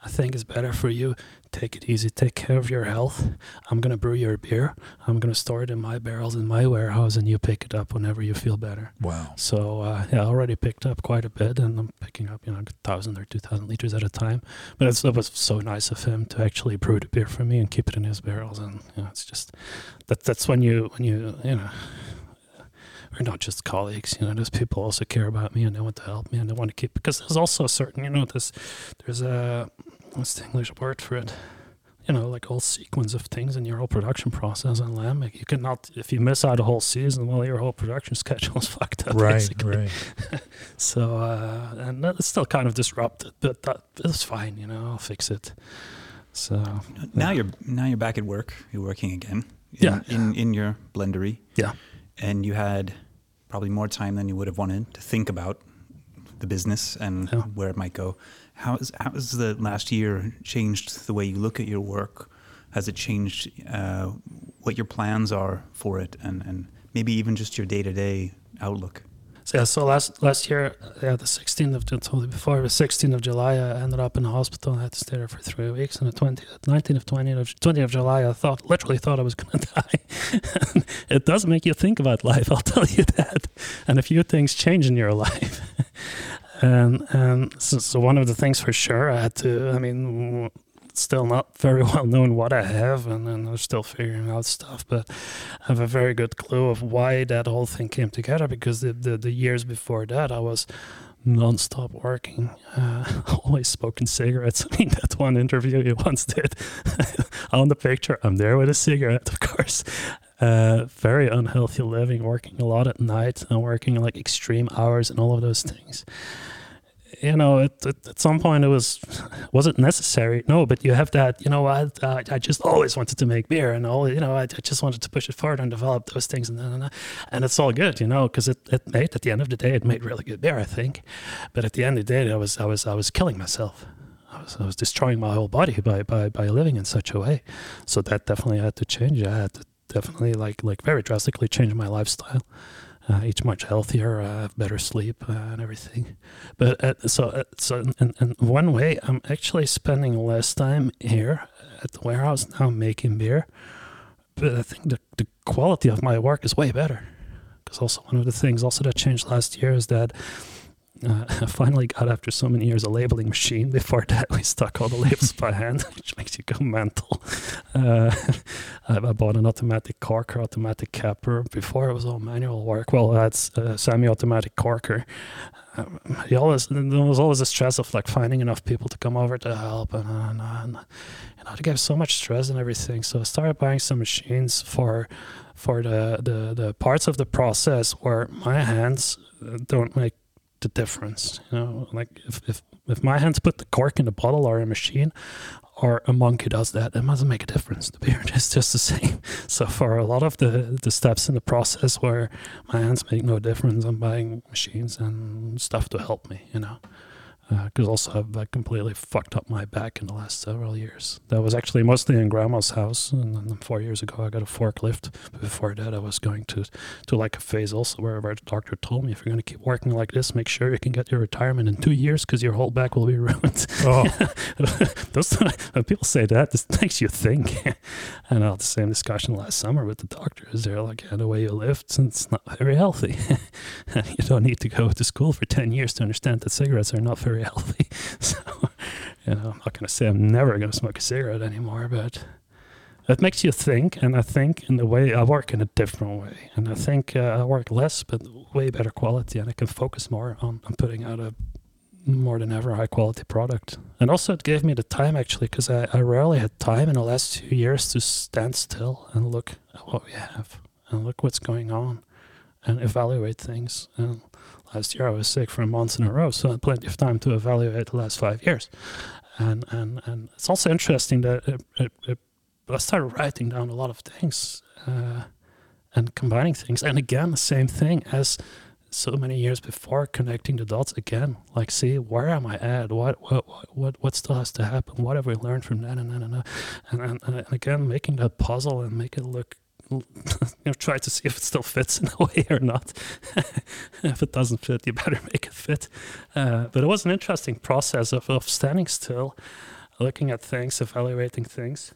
I think it's better for you take it easy, take care of your health. I'm going to brew your beer. I'm going to store it in my barrels in my warehouse, and you pick it up whenever you feel better. Wow. So uh, yeah, I already picked up quite a bit, and I'm picking up, you know, one thousand or two thousand liters at a time. But it's, it was so nice of him to actually brew the beer for me and keep it in his barrels. And you know, it's just, that, that's when you, when you, you know, we're not just colleagues, you know, those people also care about me and they want to help me and they want to keep, because there's also a certain, you know, this, there's a, what's the English word for it? You know, like a whole sequence of things in your whole production process on lambic. Like you cannot, if you miss out a whole season, well, your whole production schedule is fucked up, right, basically. Right. So, uh, and it's still kind of disrupted, but that it's fine, you know, I'll fix it. So now yeah. you're, now you're back at work. You're working again in, yeah. in, in your blendery. Yeah. And you had probably more time than you would have wanted to think about the business and yeah. where it might go. How is, how has the last year changed the way you look at your work? Has it changed uh, what your plans are for it, and, and maybe even just your day-to-day outlook? So, yeah, so last last year, yeah, the sixteenth of I told you before, the sixteenth of July, I ended up in the hospital and I had to stay there for three weeks. And the twentieth, nineteenth of twentieth of twentieth of July, I thought literally thought I was gonna die. It does make you think about life, I'll tell you that. And a few things change in your life. and and so, so one of the things for sure, I had to. I mean. Still not very well known what I have, and, and I'm still figuring out stuff, but I have a very good clue of why that whole thing came together, because the, the, the years before that I was non-stop working, uh, always smoking cigarettes. I mean, that one interview you once did on the picture, I'm there with a cigarette, of course. Uh, very unhealthy living, working a lot at night and working like extreme hours and all of those things. You know, it, it, at some point it was, was it necessary? No, but you have that, you know, I I, I just always wanted to make beer, and all, you know, I, I just wanted to push it forward and develop those things. And and, and it's all good, you know, because it, it made, at the end of the day, it made really good beer, I think. But at the end of the day, I was, I was, I was killing myself. I was, I was destroying my whole body by, by, by living in such a way. So that definitely had to change. I had to definitely like, like very drastically change my lifestyle. Uh, eat much healthier, uh, better sleep, uh, and everything. But uh, so, uh, so in, in one way, I'm actually spending less time here at the warehouse now making beer. But I think the, the quality of my work is way better. Because also one of the things also that changed last year is that uh, I finally got, after so many years, a labeling machine. Before that, we stuck all the labels by hand, which makes you go mental. Uh, I, I bought an automatic corker, automatic capper. Before it was all manual work. Well, that's a semi-automatic corker. Um, you always, there was always a stress of like finding enough people to come over to help, and, and, and, and I gave so much stress and everything. So I started buying some machines for for the, the, the parts of the process where my hands don't make the difference, you know, like if, if if my hands put the cork in a bottle or a machine, or a monkey does that, it doesn't make a difference. The beer is just the same. So for a lot of the the steps in the process where my hands make no difference, I'm buying machines and stuff to help me, you know, because uh, also I've like, completely fucked up my back in the last several years. That was actually mostly in grandma's house, and then four years ago I got a forklift. Before that I was going to to like a phase also where, where the doctor told me, if you're going to keep working like this, make sure you can get your retirement in two years because your whole back will be ruined. Oh. Those, when people say that, this makes you think. And I had the same discussion last summer with the doctors. They're like, yeah, the way you live, it's not very healthy. You don't need to go to school for ten years to understand that cigarettes are not very healthy. So, you know, I'm not going to say I'm never going to smoke a cigarette anymore, but it makes you think, and I think in the way I work in a different way, and I think uh, I work less but way better quality, and I can focus more on, on putting out a more than ever high quality product. And also it gave me the time actually, because I, I rarely had time in the last two years to stand still and look at what we have and look what's going on and evaluate things. And last year I was sick for months in a row, so I had plenty of time to evaluate the last five years. And and, and it's also interesting that it, it, it, I started writing down a lot of things uh, and combining things. And again, the same thing as so many years before, connecting the dots again. Like, see, where am I at? What what what what, what still has to happen? What have we learned from that? And that and that? And, and, and again, making that puzzle and make it look, you know, try to see if it still fits in a way or not. If it doesn't fit, you better make it fit. Uh, but it was an interesting process of, of standing still, looking at things, evaluating things,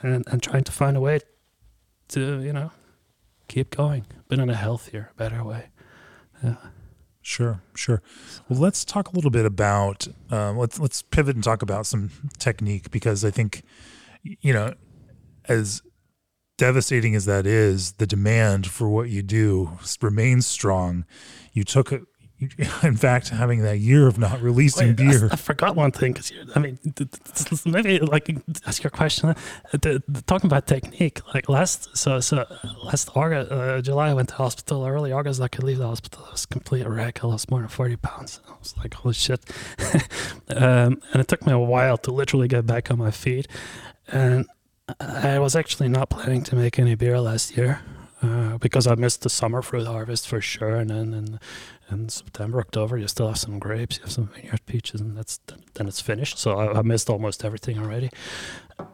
and, and trying to find a way to, you know, keep going, but in a healthier, better way. Yeah. Sure, sure. Well, let's talk a little bit about, uh, let's let's pivot and talk about some technique, because I think, you know, as devastating as that is, the demand for what you do remains strong. You took, in fact, having that year of not releasing Wait, beer. I, I forgot one thing, because I mean, maybe like ask your question. The, the, talking about technique, like last so so last August, uh, July, I went to hospital. Early August, I could leave the hospital. I was a complete wreck. I lost more than forty pounds. I was like, holy shit! um, and it took me a while to literally get back on my feet. And I was actually not planning to make any beer last year, uh, because I missed the summer fruit harvest for sure, and then and. In September, October, you still have some grapes, you have some vineyard peaches, and that's then it's finished. So I, I missed almost everything already.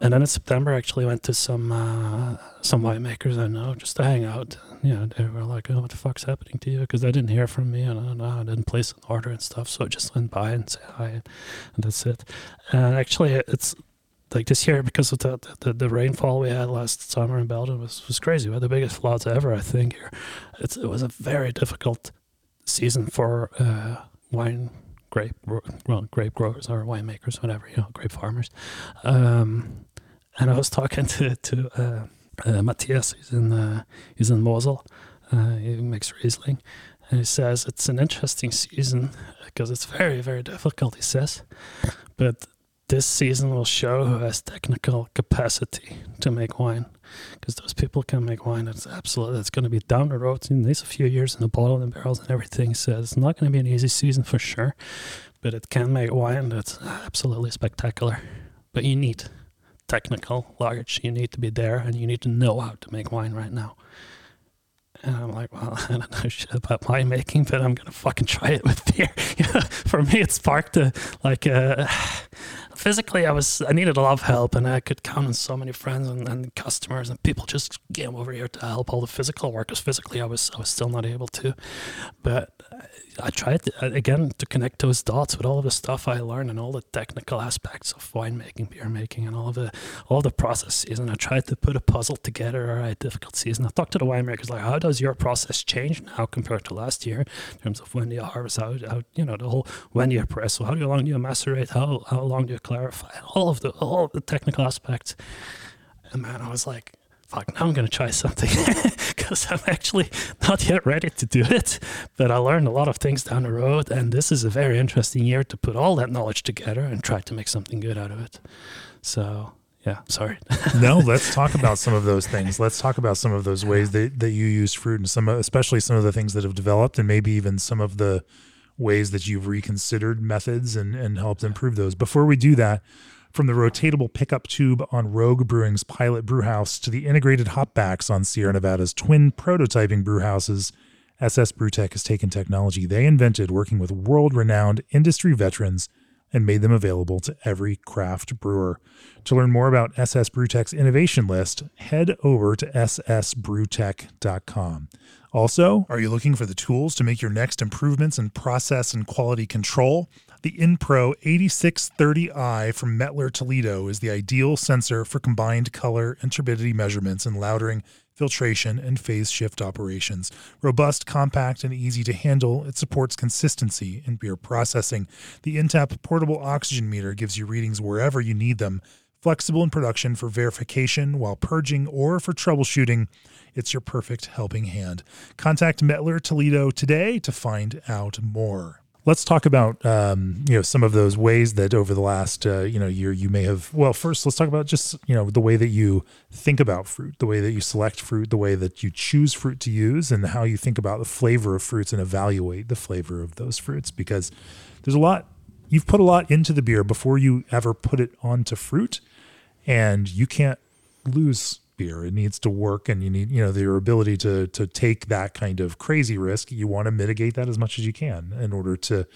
And then in September, I actually went to some uh, some winemakers I know just to hang out. You know, they were like, "Oh, what the fuck's happening to you?" Because they didn't hear from me, and I, and I didn't place an order and stuff. So I just went by and said hi, and, and that's it. And actually, it's like this year, because of the, the the rainfall we had last summer in Belgium was was crazy. We had the biggest floods ever, I think. Here, it's, it was a very difficult season for uh, wine, grape, well, grape growers or winemakers, whatever, you know, grape farmers. Um, and I was talking to to uh, uh, Matthias. He's in uh, he's in Mosel. Uh, he makes Riesling, and he says it's an interesting season because it's very very difficult. He says, but this season will show who has technical capacity to make wine, because those people can make wine. It's absolutely, it's going to be down the road in these few years in the bottle and barrels and everything. So it's not going to be an easy season for sure, but it can make wine that's absolutely spectacular. But you need technical knowledge. You need to be there, and you need to know how to make wine right now. And I'm like, well, I don't know shit about winemaking, but I'm going to fucking try it with beer. For me, it sparked a, like a... Physically, I was I needed a lot of help, and I could count on so many friends and, and customers and people just came over here to help all the physical work, because physically I was I was still not able to. But I tried, to, again, to connect those dots with all of the stuff I learned and all the technical aspects of winemaking, beer making, and all the all the processes. And I tried to put a puzzle together. All right, difficult season. I talked to the winemakers, like, how does your process change now compared to last year in terms of when do you harvest, how, how you know, the whole when do you press, so how long do you macerate, how, how long do you clarify, all of the all of the technical aspects. And man, I was like, fuck, now I'm gonna try something, because I'm actually not yet ready to do it, but I learned a lot of things down the road, and this is a very interesting year to put all that knowledge together and try to make something good out of it. So yeah, sorry. No, let's talk about some of those things. Let's talk about some of those ways that, that you use fruit, and some especially some of the things that have developed, and maybe even some of the ways that you've reconsidered methods and, and helped improve those. Before we do that, from the rotatable pickup tube on Rogue Brewing's pilot brewhouse to the integrated hopbacks on Sierra Nevada's twin prototyping brewhouses, S S BrewTech has taken technology they invented working with world-renowned industry veterans and made them available to every craft brewer. To learn more about S S BrewTech's innovation list, head over to s s brew tech dot com. Also, are you looking for the tools to make your next improvements in process and quality control? The InPro eighty-six thirty i from Mettler Toledo is the ideal sensor for combined color and turbidity measurements in loudering, filtration, and phase shift operations. Robust, compact, and easy to handle, it supports consistency in beer processing. The InTap portable oxygen meter gives you readings wherever you need them. Flexible in production for verification while purging or for troubleshooting, it's your perfect helping hand. Contact Mettler Toledo today to find out more. Let's talk about um, you know, some of those ways that over the last uh, you know, year you may have. Well, first let's talk about just, you know, the way that you think about fruit, the way that you select fruit, the way that you choose fruit to use, and how you think about the flavor of fruits and evaluate the flavor of those fruits, because there's a lot. You've put a lot into the beer before you ever put it onto fruit, and you can't lose beer. It needs to work, and you need, you know, your ability to to take that kind of crazy risk. You want to mitigate that as much as you can in order to,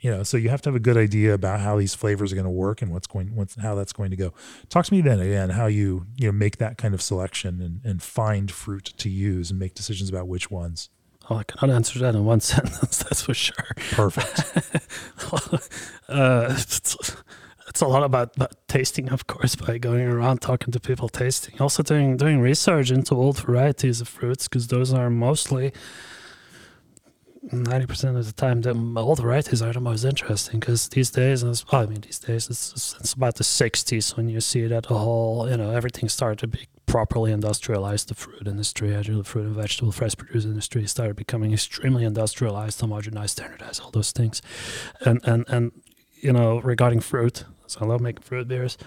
you know, so you have to have a good idea about how these flavors are going to work and what's going, what's, how that's going to go. Talk to me then again, how you, you know, make that kind of selection and, and find fruit to use and make decisions about which ones. Oh, I cannot answer that in one sentence, that's for sure. Perfect. uh, it's, it's a lot about, about tasting, of course, by going around talking to people tasting. Also doing doing research into old varieties of fruits, because those are mostly, ninety percent of the time, the old varieties are the most interesting. Because these days, and it's, well, I mean, these days, it's, it's about the sixties when you see that the whole, you know, everything started to be properly industrialized. The fruit industry, actually, the fruit and vegetable fresh produce industry started becoming extremely industrialized, homogenized, standardized, all those things. And, and, and you know, regarding fruit, so I love making fruit beers.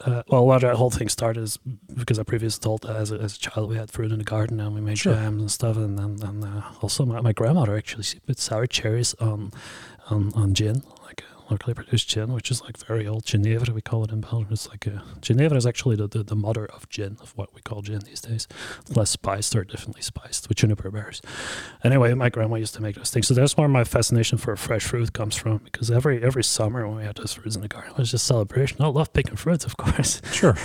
Uh, well, where that whole thing started is because I previously told uh, as, a, as a child we had fruit in the garden and we made sure. jams and stuff. And, and, and uh, also my, my grandmother actually, she put sour cherries on on, on gin, like a locally produced gin, which is like very old Geneva, we call it in Belgium. It's like a, Geneva is actually the, the, the mother of gin, of what we call gin these days. It's less spiced or differently spiced with juniper berries. Anyway, my grandma used to make those things. So that's where my fascination for fresh fruit comes from, because every every summer when we had those fruits in the garden, it was just a celebration. I love picking fruits, of course. Sure.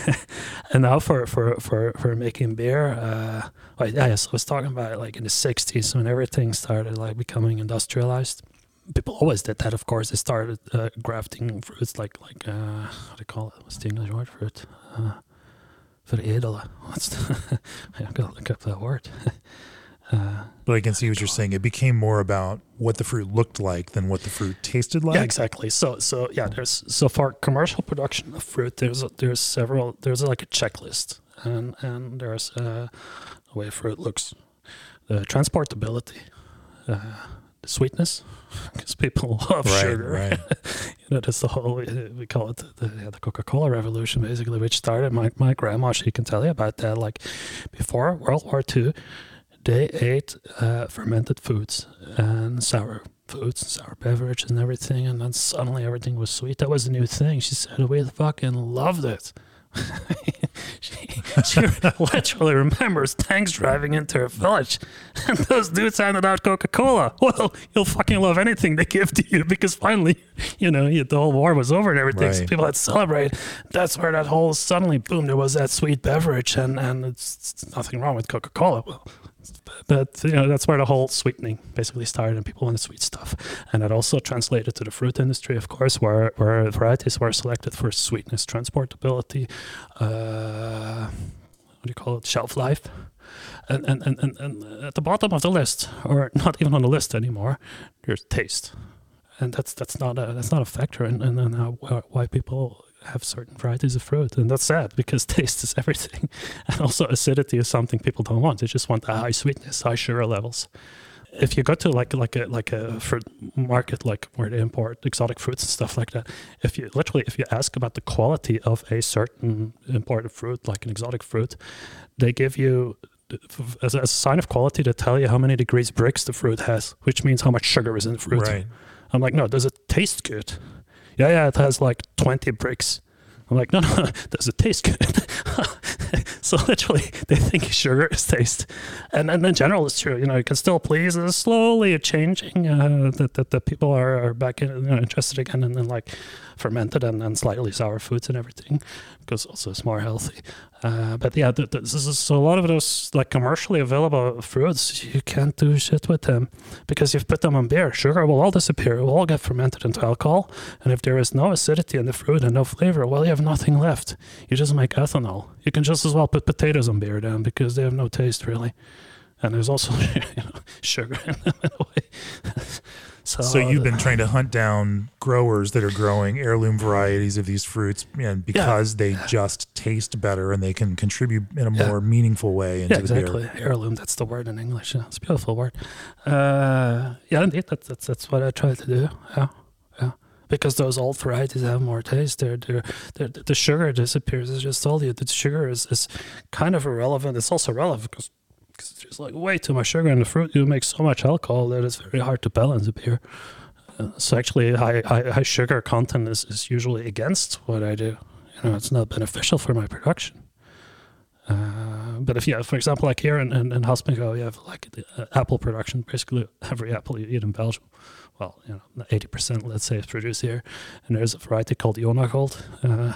And now for, for, for, for making beer, uh, well, yeah, so I was talking about like in the sixties when everything started like becoming industrialized. People always did that, of course. They started uh, grafting fruits like, like uh, what do they call it? What's the English word for it? Uh, veredelen. What's the, I've got to look up that word. Uh, but I can see what you're saying. It became more about what the fruit looked like than what the fruit tasted like. Yeah, exactly. So, so yeah, there's, so for commercial production of fruit, there's, there's several, there's like a checklist and, and there's uh, the way fruit looks, the transportability, uh, the sweetness, because people love right, sugar. Right. You know, that's the whole, we call it the, the, the Coca-Cola revolution, basically, which started, my, my grandma, she can tell you about that. Like, before World War Two, they ate uh, fermented foods and sour foods, and sour beverage and everything, and then suddenly everything was sweet. That was a new thing. She said, we fucking loved it. she, she literally remembers tanks driving into her village and those dudes handed out Coca-Cola. Well, you'll fucking love anything they give to you, because finally, you know, the whole war was over and everything, right. So people had to celebrate. That's where that whole suddenly, boom, there was that sweet beverage, and, and it's, it's nothing wrong with Coca-Cola. Well, But, you know, that's where the whole sweetening basically started, and people wanted sweet stuff. And that also translated to the fruit industry, of course, where, where varieties were selected for sweetness, transportability, uh, what do you call it, shelf life. And, and, and, and, and at the bottom of the list, or not even on the list anymore, there's taste. And that's that's not a, that's not a factor in, in, in how, why people have certain varieties of fruit. And that's sad, because taste is everything. And also acidity is something people don't want. They just want the high sweetness, high sugar levels. If you go to like like a like a fruit market, like where they import exotic fruits and stuff like that, if you literally if you ask about the quality of a certain imported fruit, like an exotic fruit, they give you as a, as a sign of quality, they tell you how many degrees Brix the fruit has, which means how much sugar is in the fruit. Right. I'm like, no, does it taste good? Yeah, yeah, it has like twenty bricks. I'm like, no, no, does it taste good? So literally, they think sugar is taste. And, and in general, it's true. You know, you can still please. It's slowly changing uh, that, that that people are, are back in, you know, interested again in, in like fermented and, and slightly sour foods and everything, because also it's more healthy. Uh, but yeah, th- th- this is, so a lot of those like commercially available fruits, you can't do shit with them, because you've put them on beer. Sugar will all disappear. It will all get fermented into alcohol. And if there is no acidity in the fruit and no flavor, well, you have nothing left. You just make ethanol. You can just as well put potatoes on beer then, because they have no taste really. And there's also, you know, sugar in them in a way. So, so you've been trying to hunt down growers that are growing heirloom varieties of these fruits, and because yeah. they just taste better and they can contribute in a more yeah. meaningful way into yeah, exactly. the beer. Heirloom, that's the word in English. Yeah, it's a beautiful word. Uh, yeah, indeed, that's, that's that's what I try to do. Yeah, yeah. Because those old varieties have more taste. They're, they're, they're, the sugar disappears. As I just told you, the sugar is, is kind of irrelevant. It's also relevant because because it's just like way too much sugar in the fruit. You make so much alcohol that it's very hard to balance a beer. Uh, so actually, high, high, high sugar content is, is usually against what I do. You know, it's not beneficial for my production. Uh, but if you have, for example, like here in, in, in Haspingo, you have like uh, apple production. Basically, every apple you eat in Belgium, well, you know, eighty percent, let's say, is produced here. And there's a variety called Jonagold. Uh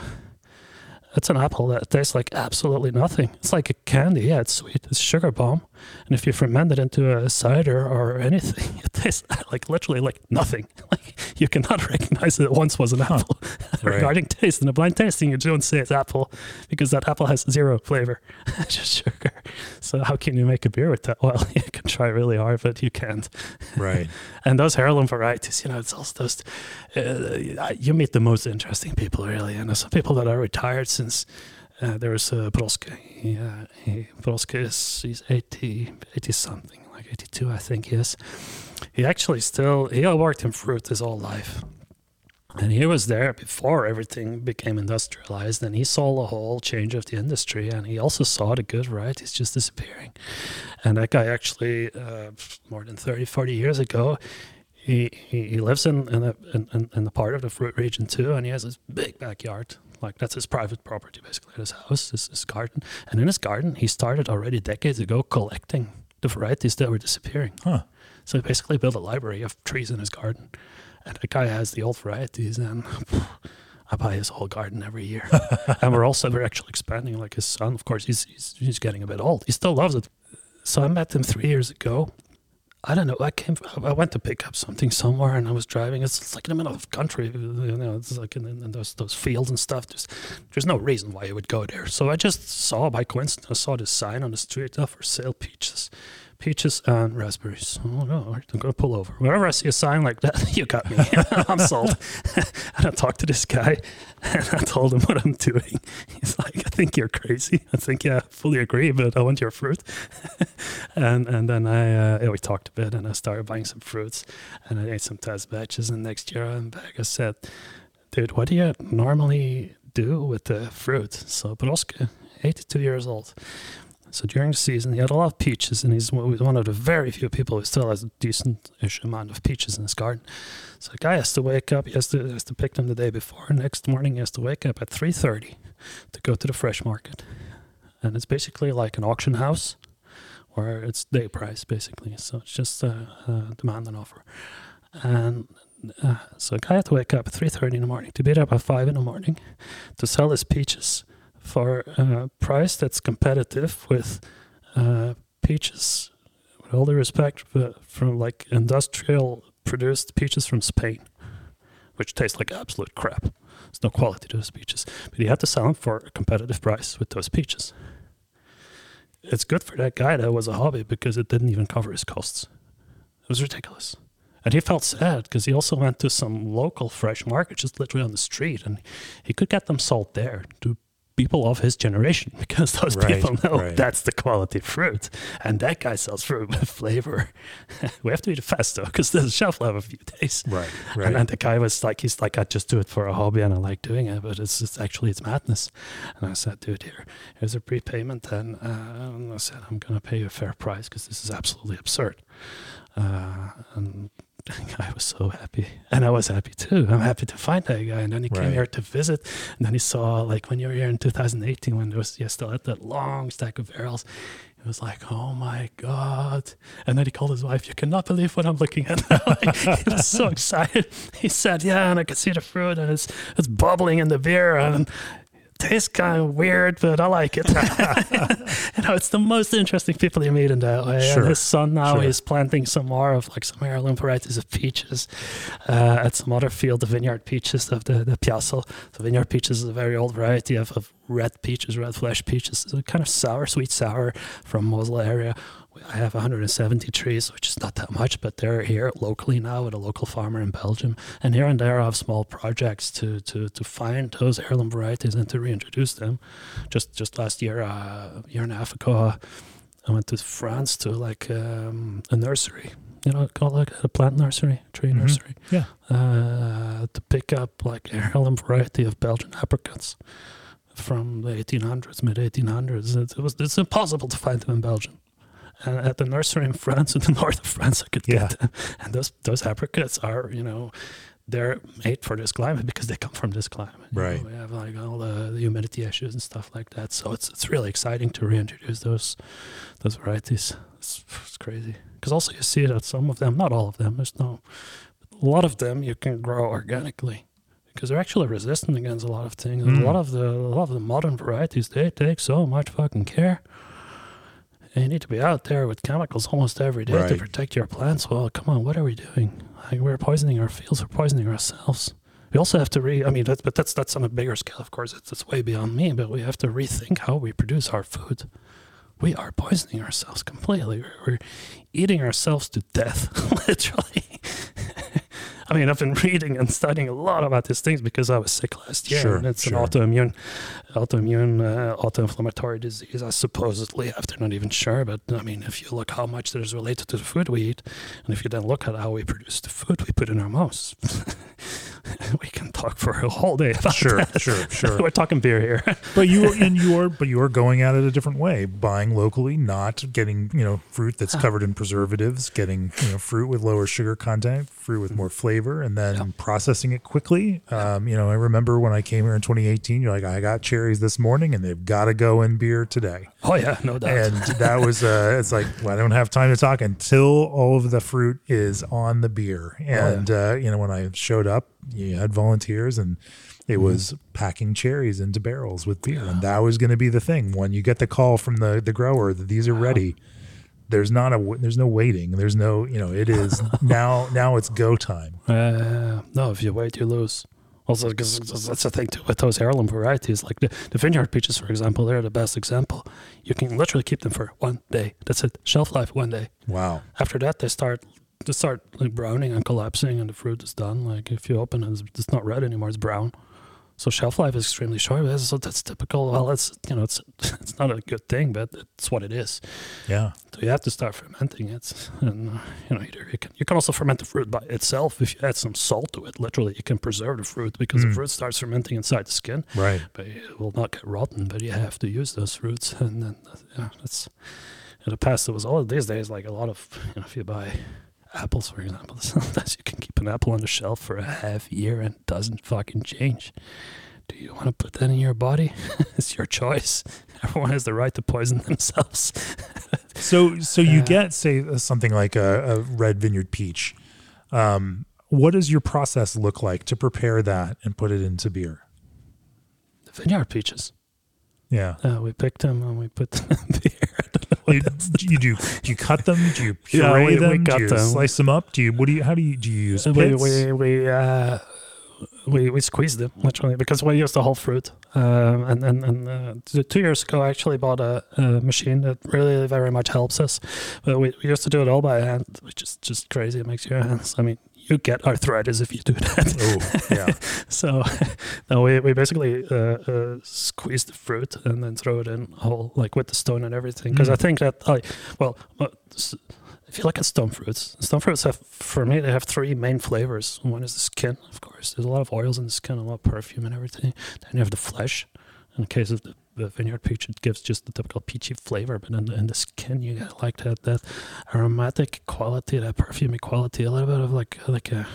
It's an apple that tastes like absolutely nothing. It's like a candy. Yeah, it's sweet. It's sugar bomb. And if you ferment it into a cider or anything, it tastes like literally like nothing. Like you cannot recognize that it once was an apple. Right. Regarding taste, in a blind tasting, you don't say it's apple because that apple has zero flavor, just sugar. So how can you make a beer with that? Well, you can try really hard, but you can't. Right. And those heirloom varieties, you know, it's all those. Uh, you meet the most interesting people, really, and some people that are retired since. Uh, there was uh, Broske. He, uh, he, Broske is he's eighty, eighty something, like eighty-two, I think he is. He actually still, he worked in fruit his whole life. And he was there before everything became industrialized, and he saw the whole change of the industry, and he also saw the good varieties just disappearing. And that guy actually, uh, more than thirty, forty years ago, he he, he lives in in, a, in in the part of the fruit region too, and he has this big backyard. Like that's his private property, basically, his house, his, his garden. And in his garden, he started already decades ago collecting the varieties that were disappearing. Huh. So he basically built a library of trees in his garden. And the guy has the old varieties, and I buy his whole garden every year. And we're also, we're actually expanding. Like his son, of course, he's, he's he's getting a bit old. He still loves it. So I met him three years ago. I don't know. I came. I went to pick up something somewhere, and I was driving. It's, it's like in the middle of the country, you know. It's like in, in those those fields and stuff. There's there's no reason why you would go there. So I just saw by coincidence. I saw this sign on the street oh, for sale peaches, peaches and raspberries. Oh no! I'm gonna pull over. Whenever I see a sign like that, you got me. I'm sold. And I talked to this guy, and I told him what I'm doing. He's like, "I think you're crazy. I think yeah, I fully agree, but I want your fruit." and and then I uh, yeah, we talked. Bit and I started buying some fruits and I ate some test batches, and next year I'm back. I said, dude, what do you normally do with the fruit? So Broske, eighty-two years old. So during the season, he had a lot of peaches, and he's one of the very few people who still has a decent-ish amount of peaches in his garden. So the guy has to wake up, he has to, has to pick them the day before. Next morning, he has to wake up at three thirty to go to the fresh market. And it's basically like an auction house, or it's day price, basically. So it's just a uh, uh, demand and offer. And uh, so a guy had to wake up at three thirty in the morning to be there by five in the morning to sell his peaches for a price that's competitive with uh, peaches, with all due respect, but from like industrial produced peaches from Spain, which tastes like absolute crap. There's no quality to those peaches. But he had to sell them for a competitive price with those peaches. It's good for that guy that was a hobby because it didn't even cover his costs. It was ridiculous. And he felt sad because he also went to some local fresh market just literally on the street, and he could get them sold there to people of his generation because those right, people know right. that's the quality fruit. And that guy sells fruit with flavor. We have to eat it fast though because there's a shelf life of a few days. Right, right. And then the guy was like, he's like, I just do it for a hobby and I like doing it, but it's just actually, it's madness. And I said, dude, here, here's a prepayment. And uh, I said, I'm going to pay you a fair price because this is absolutely absurd. Uh, and I was so happy, and I was happy too. I'm happy to find that guy, and then he right. came here to visit, and then he saw, like, when you were here in two thousand eighteen, when there was, you still had that long stack of barrels, he was like, oh my God. And then he called his wife, you cannot believe what I'm looking at. Like, he was so excited. He said, yeah, and I could see the fruit, and it's it's bubbling in the beer, and tastes kind of weird, but I like it. You know, it's the most interesting people you meet in that way. Sure. And his son now sure. is planting some more of like some heirloom varieties of peaches uh, at some other field, the vineyard peaches of the, the Piazzol. So vineyard peaches is a very old variety of, of red peaches, red flesh peaches. It's a kind of sour, sweet sour from Mosel area. I have one hundred seventy trees, which is not that much, but they're here locally now with a local farmer in Belgium. And here and there I have small projects to to, to find those heirloom varieties and to reintroduce them. Just just last year, a uh, year and a half ago, I went to France to like um, a nursery, you know, called like a plant nursery, tree mm-hmm. nursery, yeah, uh, to pick up like heirloom variety of Belgian apricots from the eighteen hundreds, mid eighteen hundreds. It, it was it's impossible to find them in Belgium. And at the nursery in France, in the north of France, I could yeah. get them. And those those apricots are, you know, they're made for this climate because they come from this climate. Right. You know, we have like all the, the humidity issues and stuff like that. So it's it's really exciting to reintroduce those those varieties. It's, it's crazy because also you see that some of them, not all of them, there's no, a lot of them you can grow organically. Because they're actually resistant against a lot of things. Mm. A lot of the a lot of the modern varieties, they take so much fucking care. you need to be out there with chemicals almost every day right. to protect your plants. Well, come on, what are we doing? Like, we're poisoning our fields, we're poisoning ourselves. We also have to re, I mean, that's, but that's, that's on a bigger scale, of course. It's, it's way beyond me, but we have to rethink how we produce our food. We are poisoning ourselves completely. We're, we're eating ourselves to death, literally. I mean, I've been reading and studying a lot about these things because I was sick last year. Sure, and it's sure. an autoimmune, autoimmune, uh, autoinflammatory disease, I supposedly have. They're not even sure. But, I mean, if you look how much that is related to the food we eat, and if you then look at how we produce the food we put in our mouths, we can talk for a whole day about sure, that. Sure, sure. We're talking beer here. But you are, and you are, but you are going at it a different way, buying locally, not getting, you know, fruit that's covered in preservatives, getting, you know, fruit with lower sugar content, fruit with more flavor, and then yeah. processing it quickly. Um, you know, I remember when I came here in twenty eighteen, you're like, I got cherries this morning and they've got to go in beer today. Oh yeah, no doubt. And that was, uh, it's like, well, I don't have time to talk until all of the fruit is on the beer. And, oh, yeah. uh, you know, when I showed up, you had volunteers and it was packing cherries into barrels with beer. Yeah. And that was going to be the thing. When you get the call from the, the grower that these are wow. ready, There's not a, there's no waiting. There's no, you know, it is now, now it's go time. Uh, no, if you wait, you lose. Also, because that's the thing too with those heirloom varieties, like the, the vineyard peaches, for example, they're the best example. You can literally keep them for one day. That's it. Shelf life, one day. Wow. After that, they start, they start like browning and collapsing and the fruit is done. Like if you open it, it's, it's not red anymore, it's brown. So shelf life is extremely short. So that's typical. Well, it's, you know, it's it's not a good thing, but it's what it is. Yeah. So you have to start fermenting it, and you know, either you can you can also ferment the fruit by itself if you add some salt to it. Literally, you can preserve the fruit because mm. the fruit starts fermenting inside the skin. Right. But it will not get rotten. But you have to use those fruits, and then yeah, that's in the past. It was all these days like a lot of you know, if you buy. Apples, for example, sometimes you can keep an apple on the shelf for a half year and it doesn't fucking change. Do you want to put that in your body? It's your choice. Everyone has the right to poison themselves. so, so you uh, get say something like a, a red vineyard peach. Um, what does your process look like to prepare that and put it into beer? The vineyard peaches. Yeah, uh, we picked them and we put them in beer. You, you do do you cut them? Do you puree yeah, we, them? We cut do you them. Slice them up? Do you what do you how do you do you use pits? We we we, uh, we we squeeze them literally because we use the whole fruit. Um, and and and uh, two years ago, I actually bought a, a machine that really very much helps us. But we, we used to do it all by hand, which is just crazy. It makes your hands. I mean. You get arthritis if you do that. Oh, yeah. So no, we, we basically uh, uh, squeeze the fruit and then throw it in whole, like with the stone and everything. Because mm. I think that, I, well, if you look at stone fruits, stone fruits have, for me, they have three main flavors. One is the skin, of course. There's a lot of oils in the skin, a lot of perfume and everything. Then you have the flesh. In the case of the, the vineyard peach, it gives just the typical peachy flavor, but in the, in the skin, you get like that that aromatic quality, that perfumey quality, a little bit of like like a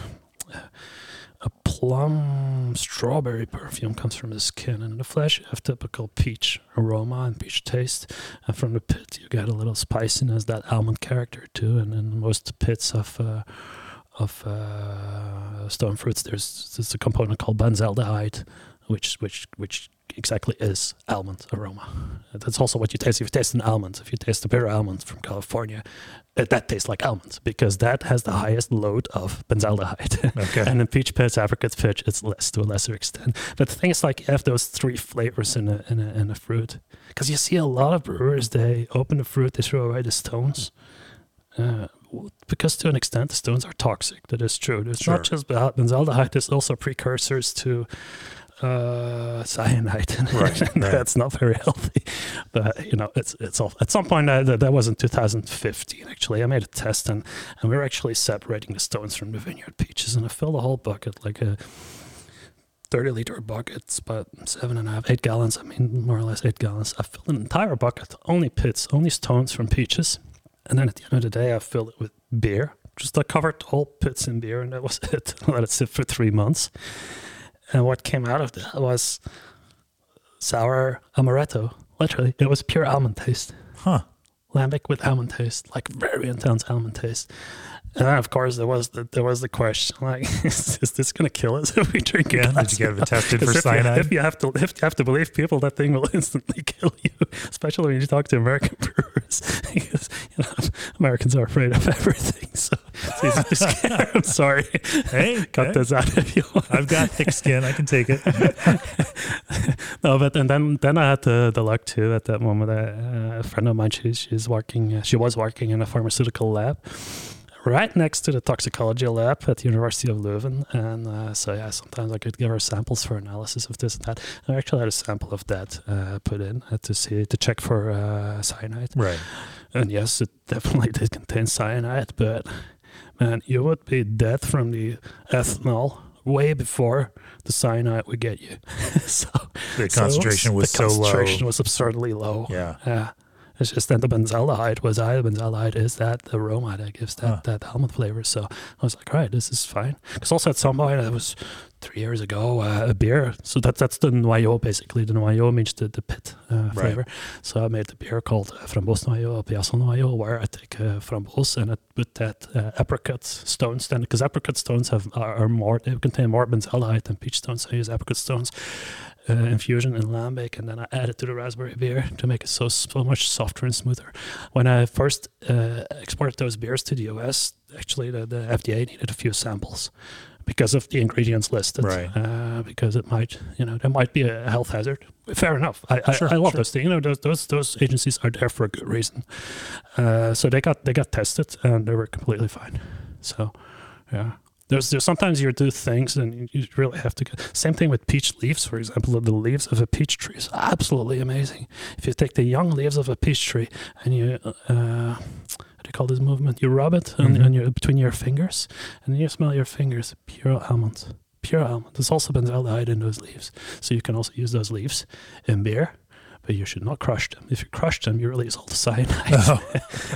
a plum strawberry perfume comes from the skin, and in the flesh, you have typical peach aroma and peach taste, and from the pit, you get a little spiciness, that almond character too, and in most pits of. Uh, Of uh, stone fruits, there's there's a component called benzaldehyde, which which which exactly is almond aroma. That's also what you taste. If you taste an almond, if you taste the bitter almond from California, that, that tastes like almonds because that has the highest load of benzaldehyde. Okay. And in peach pits, apricot pits, it's less to a lesser extent. But the thing is, like you have those three flavors in a in a, in a fruit, because you see a lot of brewers they open the fruit, they throw away the stones. Uh, because to an extent the stones are toxic. That is true. It's sure. not just benzaldehyde, there's also precursors to uh, cyanide. Right, right. That's not very healthy. But you know, it's it's all, at some point I, that, that was in two thousand fifteen actually. I made a test and, and we were actually separating the stones from the vineyard peaches and I filled a whole bucket like a thirty liter buckets, but seven and a half, eight gallons, I mean more or less eight gallons. I filled an entire bucket, only pits, only stones from peaches. And then at the end of the day, I filled it with beer. Just I covered all pits in beer, and that was it. I let it sit for three months. And what came out of that was sour amaretto. Literally, it was pure almond taste. Huh. Lambic with almond taste, like very intense almond taste. And then, of course, there was the, there was the question, like, is, is this going to kill us if we drink it? Yeah, did you get it tested for cyanide? You, if, you have to, if you have to believe people, that thing will instantly kill you, especially when you talk to American brewers. Because, you know, Americans are afraid of everything, so it's easy to scare. I'm sorry. Hey, cut hey. this out if you want. I've got thick skin. I can take it. No, but and then, then I had the, the luck, too, at that moment. Uh, a friend of mine, she, she's working, uh, she was working in a pharmaceutical lab, right next to the toxicology lab at the University of Leuven. And uh, so, yeah, sometimes I could give her samples for analysis of this and that. And I actually had a sample of that uh, put in uh, to see, to check for uh, cyanide. Right. And yes, it definitely did contain cyanide, but man, you would be dead from the ethanol way before the cyanide would get you. so The concentration so, was the so concentration low. The concentration was absurdly low. Yeah. Yeah. It's just that the benzylaldehyde was I. Benzylaldehyde is that the aroma that gives that, huh. that almond flavor. So I was like, all right, this is fine. Because also at some point, it was three years ago, uh, a beer. So that, that's the noyau, basically. The noyau means the, the pit uh, flavor. Right. So I made the beer called uh, Framboos Noyau, Piazzol Noyau, where I take uh, framboos and I put that uh, apricot stones standard. Because apricot stones have are, are more, they contain more benzylaldehyde than peach stones. So I use apricot stones. Uh, infusion in lambic, and then I add it to the raspberry beer to make it so so much softer and smoother. When I first uh, exported those beers to the U S, actually the, the F D A needed a few samples because of the ingredients listed. Right. Uh, because it might, you know, there might be a health hazard. Fair enough. I I, sure, I love sure. those things. You know, those those those agencies are there for a good reason. Uh, so they got they got tested and they were completely fine. So, yeah. There's, there's sometimes you do things and you really have to get. Same thing with peach leaves, for example. The leaves of a peach tree is absolutely amazing. If you take the young leaves of a peach tree and you, uh, how do you call this movement? You rub it on, mm-hmm. on your, between your fingers and you smell your fingers, pure almond. Pure almond. There's also benzylaldehyde in those leaves. So you can also use those leaves in beer. But you should not crush them. If you crush them, you release all the cyanide. Oh.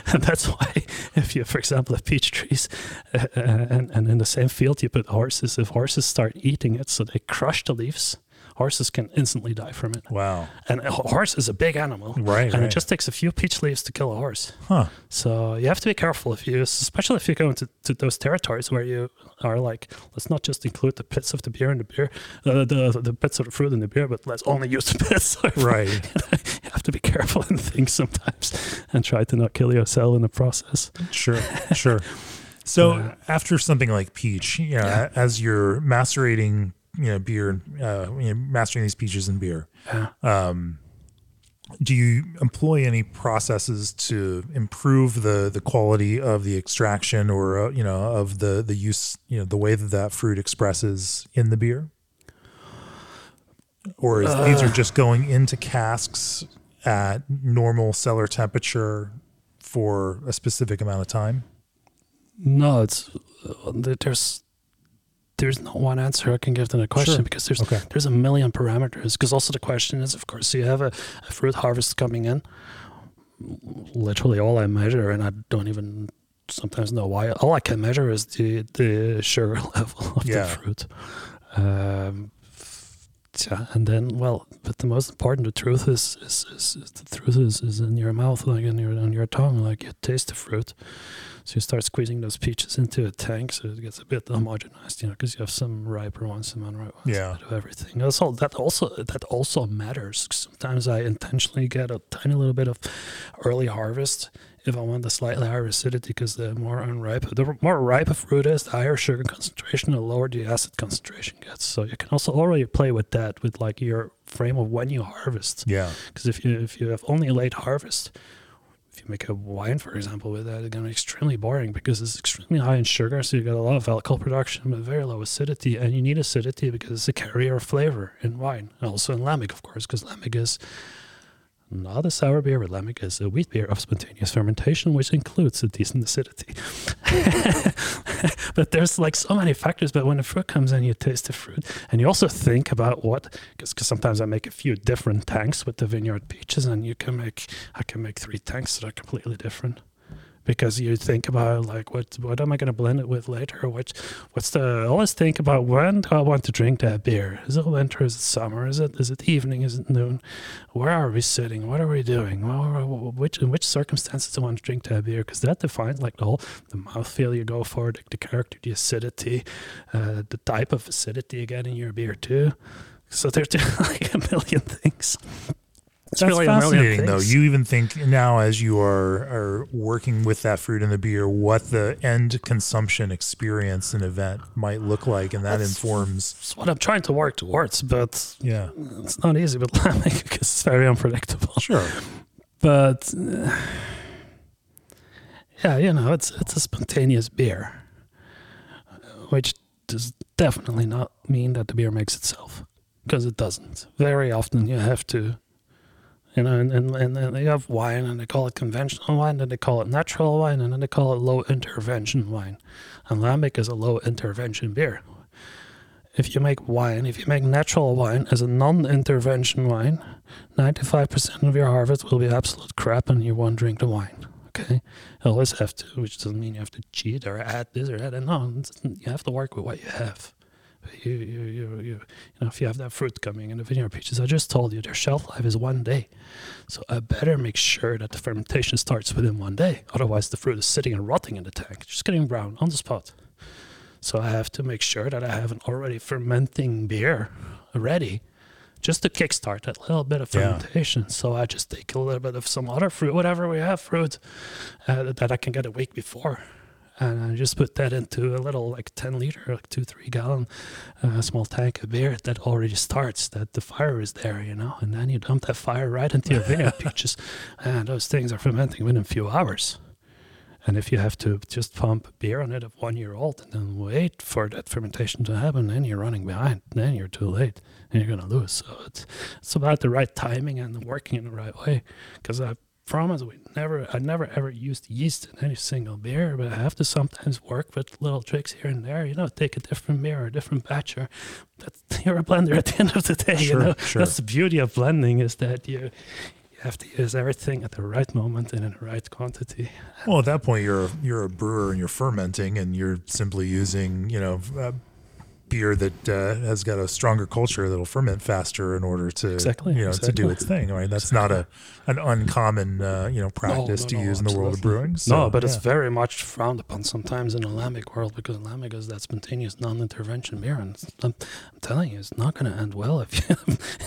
And that's why if you, for example, have peach trees uh, and, and in the same field you put horses, if horses start eating it, so they crush the leaves, horses can instantly die from it. Wow. And a horse is a big animal. Right, And right. it just takes a few peach leaves to kill a horse. Huh. So you have to be careful if you, especially if you go into to those territories where you are like, let's not just include the pits of the beer and the beer, uh, the the pits of the fruit and the beer, but let's only use the pits. Right. You have to be careful in things sometimes and try to not kill yourself in the process. Sure, sure. So uh, after something like peach, you know, yeah, as you're macerating, you know, beer, uh, you know, mastering these peaches in beer, yeah. um, do you employ any processes to improve the, the quality of the extraction or, uh, you know, of the, the use, you know, the way that that fruit expresses in the beer? Or is, uh, these are just going into casks at normal cellar temperature for a specific amount of time? No, it's, uh, there's, There's no one answer I can give to the question sure. because there's okay. there's a million parameters. Because also the question is, of course, you have a, a fruit harvest coming in. Literally all I measure, and I don't even sometimes know why, all I can measure is the, the sugar level of yeah. the fruit. Um, yeah, and then, well, but the most important, the truth is, is, is, is the truth is, is in your mouth, like in your on your tongue, like you taste the fruit. So you start squeezing those peaches into a tank, so it gets a bit homogenized, you know, because you have some riper ones, some unripe ones, yeah. out of everything. That's all. That also that also matters. Sometimes I intentionally get a tiny little bit of early harvest if I want the slightly higher acidity, because the more unripe, the more ripe a fruit is, the higher sugar concentration, the lower the acid concentration gets. So you can also already play with that, with like your frame of when you harvest. Yeah. Because if you if you have only a late harvest, if you make a wine, for example, with that, it's going to be extremely boring because it's extremely high in sugar. So you got a lot of alcohol production, but very low acidity. And you need acidity because it's a carrier of flavor in wine. And also in lambic, of course, because lambic is not a sour beer, but lambic is a wheat beer of spontaneous fermentation, which includes a decent acidity. But there's like so many factors. But when the fruit comes in, you taste the fruit. And you also think about what, because sometimes I make a few different tanks with the vineyard peaches, and you can make, I can make three tanks that are completely different. because you think about like what what am I going to blend it with later? What what's the I always think about when do I want to drink that beer? Is it winter? Is it summer? Is it is it evening? Is it noon? Where are we sitting? What are we doing? Well, which in which circumstances do I want to drink that beer? Because that defines like the whole the mouthfeel you go for, the, the character, the acidity, uh, the type of acidity you get in your beer too. So there's like a million things. It's That's really fascinating, though. You even think now, as you are, are working with that fruit in the beer, what the end consumption experience and event might look like, and that that's, informs. That's what I'm trying to work towards, but yeah, it's not easy with lambing because it's very unpredictable. Sure, but uh, yeah, you know, it's it's a spontaneous beer, which does definitely not mean that the beer makes itself, because it doesn't. Very often, you have to. You know, and, and, and then they have wine, and they call it conventional wine, and they call it natural wine, and then they call it low-intervention wine. And lambic is a low-intervention beer. If you make wine, if you make natural wine as a non-intervention wine, ninety-five percent of your harvest will be absolute crap, and you won't drink the wine. Okay? You always have to, which doesn't mean you have to cheat or add this or that. And no, you have to work with what you have. You, you, you, you, you know, if you have that fruit coming in the vineyard peaches, I just told you their shelf life is one day. So I better make sure that the fermentation starts within one day. Otherwise, the fruit is sitting and rotting in the tank, just getting brown on the spot. So I have to make sure that I have an already fermenting beer ready just to kickstart that little bit of fermentation. Yeah. So I just take a little bit of some other fruit, whatever we have fruit, uh, that I can get a week before. And I just put that into a little, like, ten liter, like, two, three gallon uh, small tank of beer that already starts, that the fire is there, you know. And then you dump that fire right into your vineyard peaches. And those things are fermenting within a few hours. And if you have to just pump beer on it of one year old and then wait for that fermentation to happen, then you're running behind. Then you're too late and you're going to lose. So it's, it's about the right timing and working in the right way, because I've promise we never I never ever used yeast in any single beer, but I have to sometimes work with little tricks here and there, you know, take a different beer or a different batch, or that's, you're a blender at the end of the day. Sure, you know, sure. That's the beauty of blending, is that you you have to use everything at the right moment and in the right quantity. Well, at that point you're you're a brewer and you're fermenting, and you're simply using, you know, uh, beer that uh, has got a stronger culture that'll ferment faster in order to exactly, you know exactly. to do its thing. Right, that's exactly. not a an uncommon uh, you know practice no, no, to no, use absolutely. in the world of brewing. So, no, but yeah. it's very much frowned upon sometimes in the lambic world, because lambic is that spontaneous non-intervention beer, and I'm, I'm telling you, it's not going to end well if you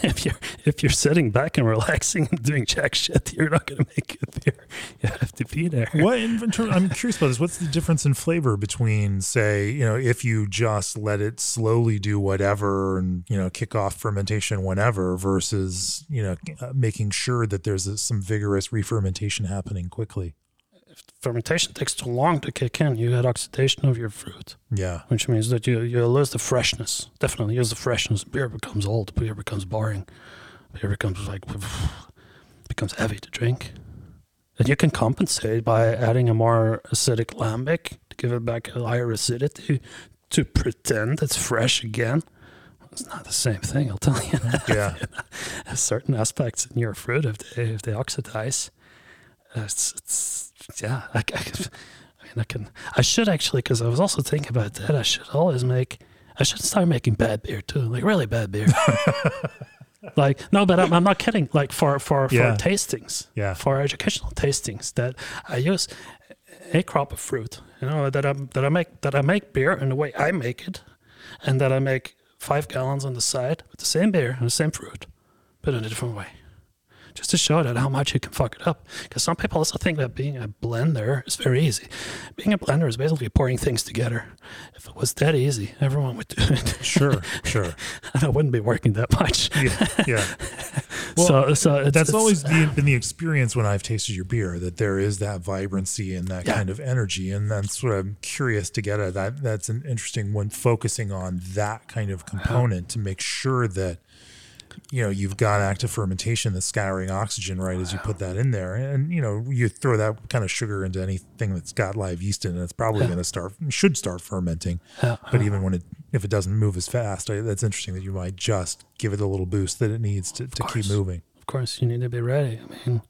if you're if you're sitting back and relaxing and doing jack shit. You're not going to make good beer. You have to be there. What in, in terms, I'm curious about this. What's the difference in flavor between, say, you know, if you just let it slowly do whatever and, you know, kick off fermentation whenever, versus, you know, uh, making sure that there's a, some vigorous re-fermentation happening quickly? If fermentation takes too long to kick in, you get oxidation of your fruit. Yeah. Which means that you, you lose the freshness. Definitely lose the freshness. Beer becomes old. Beer becomes boring. Beer becomes like, becomes heavy to drink. And you can compensate by adding a more acidic lambic to give it back a higher acidity, to pretend it's fresh again. It's not the same thing, I'll tell you. Yeah. Certain aspects in your fruit, if they if they oxidize, uh, it's, it's yeah. I, I, I mean, I can. I should actually, because I was also thinking about that. I should always make. I should start making bad beer too, like really bad beer. Like, no, but I'm, I'm not kidding. Like for for yeah. for tastings, yeah, for educational tastings that I use a crop of fruit, you know, that I that I make that I make beer in the way I make it, and that I make five gallons on the side with the same beer and the same fruit, but in a different way, just to show that how much you can fuck it up. Because some people also think that being a blender is very easy. Being a blender is basically pouring things together. If it was that easy, everyone would do it. Sure, sure. And I wouldn't be working that much. Yeah, yeah. Well, so, so it's, that's it's, always been, been the experience when I've tasted your beer, that there is that vibrancy and that yeah. kind of energy. And that's what I'm curious to get at. That, that's an interesting one, focusing on that kind of component yeah. to make sure that, you know, you've got active fermentation that's scattering oxygen right wow. as you put that in there. And, you know, you throw that kind of sugar into anything that's got live yeast in it, it's probably yeah. going to start, should start fermenting. Yeah. But even when it, if it doesn't move as fast, I, that's interesting that you might just give it a little boost that it needs to, to keep moving. Of course, you need to be ready. I mean,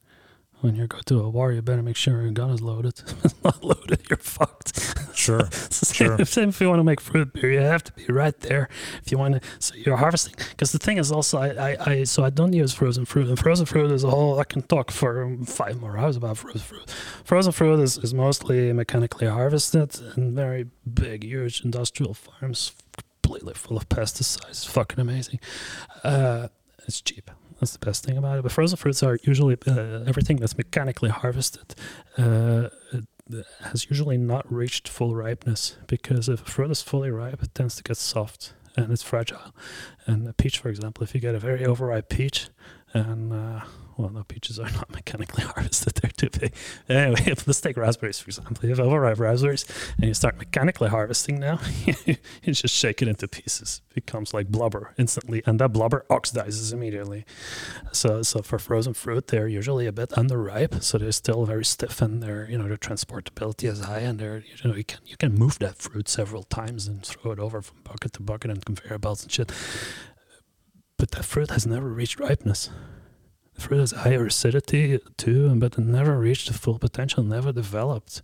when you go to a bar, you better make sure your gun is loaded. If it's not loaded, you're fucked. Sure. same, sure. Same if you want to make fruit beer, you have to be right there. If you want to, so you're harvesting. Because the thing is also, I, I, I, so I don't use frozen fruit. And frozen fruit is a whole, I can talk for five more hours about frozen fruit. Frozen fruit is, is mostly mechanically harvested and very big, huge industrial farms completely full of pesticides. Fucking amazing. Uh, it's cheap. That's the best thing about it. But frozen fruits are usually uh, everything that's mechanically harvested uh, has usually not reached full ripeness, because if a fruit is fully ripe, it tends to get soft and it's fragile. And a peach, for example, if you get a very overripe peach, and uh, well, no, peaches are not mechanically harvested; they're too big. Anyway, if let's take raspberries, for example. If overripe raspberries, and you start mechanically harvesting now, you just shake it into pieces. It becomes like blubber instantly, and that blubber oxidizes immediately. So, so for frozen fruit, they're usually a bit underripe, so they're still very stiff, and their you know their transportability is high, and they're you know you can you can move that fruit several times and throw it over from bucket to bucket and conveyor belts and shit. But that fruit has never reached ripeness. The fruit has higher acidity too, but it never reached the full potential, never developed.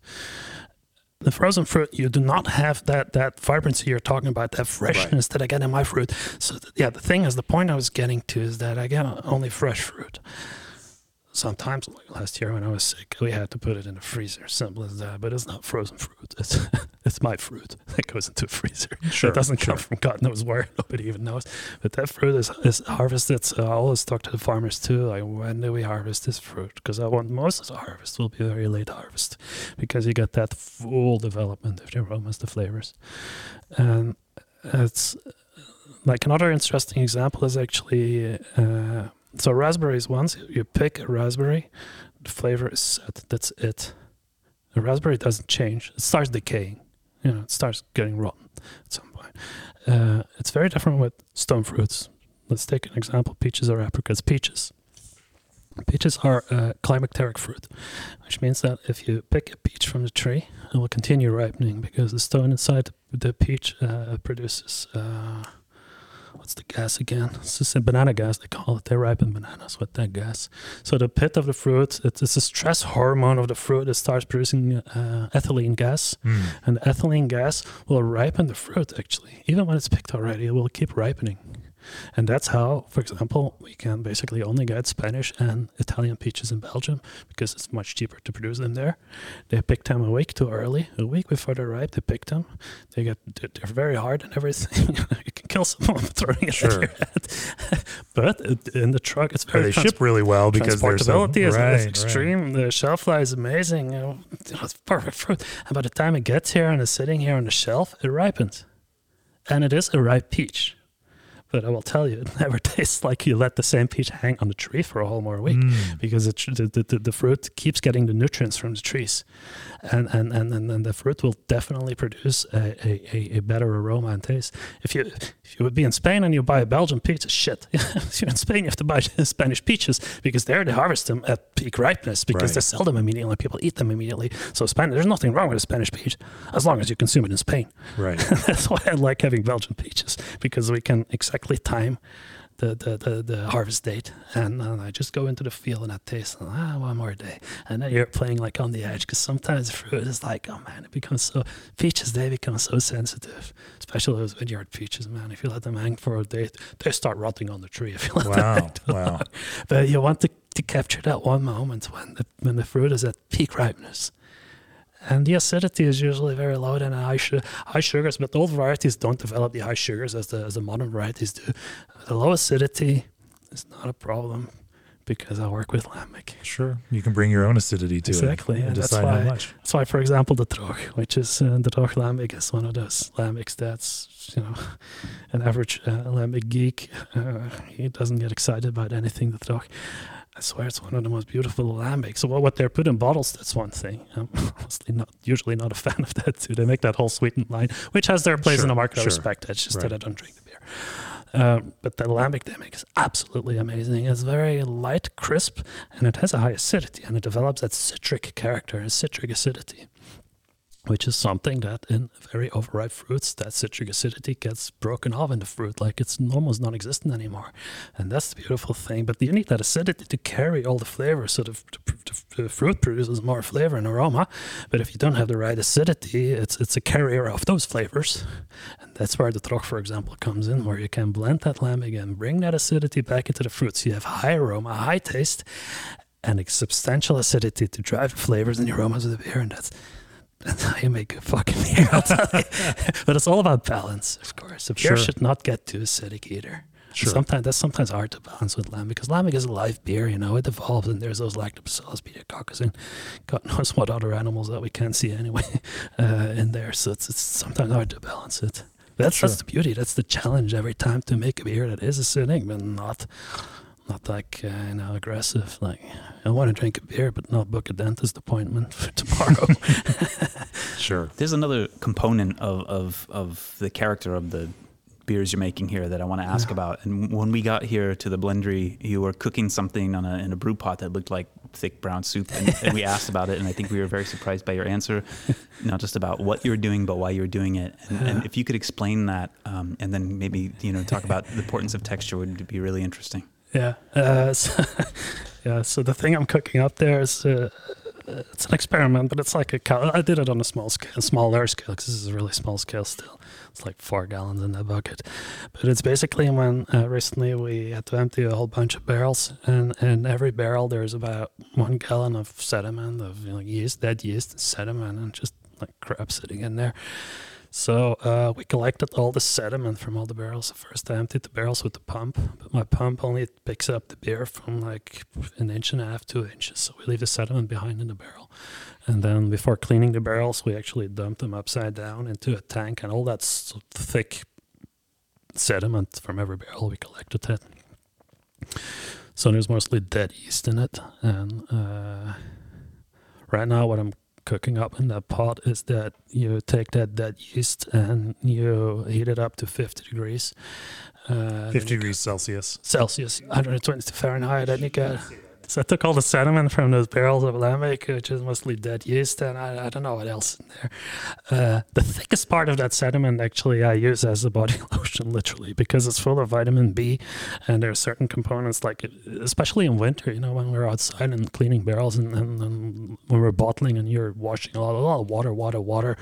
The frozen fruit, you do not have that that vibrancy you're talking about, that freshness right. that I get in my fruit. So th- yeah, the thing is, the point I was getting to is that I get only fresh fruit. Sometimes, like last year when I was sick, we had to put it in the freezer, simple as that. But it's not frozen fruit. It's it's my fruit that goes into a freezer. Sure, it doesn't sure. come from God knows where. Nobody even knows. But that fruit is, is harvested. So I always talk to the farmers too, like, when do we harvest this fruit? Because I want most of the harvest will be a very late harvest, because you get that full development of the aromas, the flavors. And it's like another interesting example is actually... Uh, So raspberries, once you pick a raspberry, the flavor is set. That's it. A raspberry doesn't change. It starts decaying. You know, it starts getting rotten at some point. Uh, it's very different with stone fruits. Let's take an example, peaches or apricots. Peaches. Peaches are uh, climacteric fruit, which means that if you pick a peach from the tree, it will continue ripening, because the stone inside the peach uh, produces... Uh, What's the gas again? It's just a banana gas, they call it. They ripen bananas with that gas. So the pit of the fruit, it's a stress hormone of the fruit that starts producing uh, ethylene gas. Mm. And ethylene gas will ripen the fruit, actually. Even when it's picked already, it will keep ripening. And that's how, for example, we can basically only get Spanish and Italian peaches in Belgium, because it's much cheaper to produce them there. They pick them a week too early, a week before they're ripe. They pick them. They get they're very hard and everything. You can kill someone throwing it sure. at your head. But in the truck, it's very. They trans- ship really well because their transportability so, is right, extreme. Right. The shelf life is amazing. You know, it's perfect fruit. And by the time it gets here and is sitting here on the shelf, it ripens, and it is a ripe peach. But I will tell you, it never tastes like you let the same peach hang on the tree for a whole more week, mm. because it, the, the the fruit keeps getting the nutrients from the trees, and and and, and, and the fruit will definitely produce a, a, a better aroma and taste. If you if you would be in Spain and you buy a Belgian peach, shit. If you're in Spain, you have to buy Spanish peaches, because there they harvest them at peak ripeness, because right. they sell them immediately. People eat them immediately. So Spanish, there's nothing wrong with a Spanish peach as long as you consume it in Spain. Right. That's why I like having Belgian peaches, because we can exactly time the, the the the harvest date, and uh, I just go into the field and I taste and, ah, one more day, and then you're playing like on the edge, because sometimes fruit is like, oh man, it becomes so peaches they become so sensitive, especially those vineyard peaches, man. If you let them hang for a day, they start rotting on the tree. If you let wow, them hang wow. long. But you want to to capture that one moment when the when the fruit is at peak ripeness. And the acidity is usually very low and high, su- high sugars, but old varieties don't develop the high sugars as the, as the modern varieties do. The low acidity is not a problem, because I work with lambic. Sure, you can bring your own acidity to exactly, it. Exactly, and that's decide why, how much. That's why, for example, the Troch, which is uh, the Troch lambic, is one of those lambics that's you know an average uh, lambic geek. Uh, he doesn't get excited about anything. The Troch. I swear it's one of the most beautiful lambics. So what they're put in bottles, that's one thing. I'm honestly not, usually not a fan of that too. They make that whole sweetened line, which has their place sure, in the market. Sure. I respect that. It's just right. that I don't drink the beer. Um, but the lambic they make is absolutely amazing. It's very light, crisp, and it has a high acidity, and it develops that citric character, a citric acidity. which is something that in very overripe fruits, that citric acidity gets broken off in the fruit, like it's almost non-existent anymore. And that's the beautiful thing. But you need that acidity to carry all the flavor, so the, the, the fruit produces more flavor and aroma. But if you don't have the right acidity, it's it's a carrier of those flavors. And that's where the Troch, for example, comes in, where you can blend that lambic and bring that acidity back into the fruits. You have high aroma, high taste, and a substantial acidity to drive the flavors and the aromas of the beer, and that's... That's how you make a fucking beer, I'll tell you. But it's all about balance, of course. A beer sure. should not get too acidic either. Sure. Sometimes that's sometimes hard to balance with lambic, because lambic is a live beer, you know, it evolves, and there's those lactobacillus, pediococcus, and God knows what other animals that we can't see anyway uh, in there. So it's, it's sometimes hard to balance it. That's sure. that's the beauty. That's the challenge every time, to make a beer that is acidic, but not. Not like, uh, you know, aggressive. Like, I want to drink a beer, but not book a dentist appointment for tomorrow. Sure. There's another component of, of, of the character of the beers you're making here that I want to ask yeah. about. And when we got here to the blendery, you were cooking something on a, in a brew pot that looked like thick brown soup, and, and we asked about it, and I think we were very surprised by your answer, not just about what you're doing, but why you're doing it. And, yeah. and if you could explain that, um, and then maybe, you know, talk about the importance of texture would be really interesting. Yeah, uh, so, yeah. So the thing I'm cooking up there is uh, it's an experiment, but it's like a cow. I did it on a small scale, smaller scale, because this is a really small scale still. It's like four gallons in that bucket, but it's basically when uh, recently we had to empty a whole bunch of barrels, and in every barrel there's about one gallon of sediment of you know, yeast, dead yeast, sediment, and just like crap sitting in there. So uh, we collected all the sediment from all the barrels. First, I emptied the barrels with the pump, but my pump only picks up the beer from like an inch and a half, two inches. So we leave the sediment behind in the barrel. And then before cleaning the barrels, we actually dump them upside down into a tank, and all that thick sediment from every barrel, we collected it. So there's mostly dead yeast in it. And uh, right now what I'm cooking up in that pot is that you take that dead yeast and you heat it up to fifty degrees. Uh, fifty degrees get, Celsius. Celsius, one hundred twenty Fahrenheit. Then you get. So I took all the sediment from those barrels of lambic, which is mostly dead yeast, and I, I don't know what else in there. Uh, the thickest part of that sediment, actually, I use as a body lotion, literally, because it's full of vitamin B, and there are certain components, like especially in winter, you know, when we're outside and cleaning barrels, and, and, and when we're bottling, and you're washing a lot, a lot of water, water, water,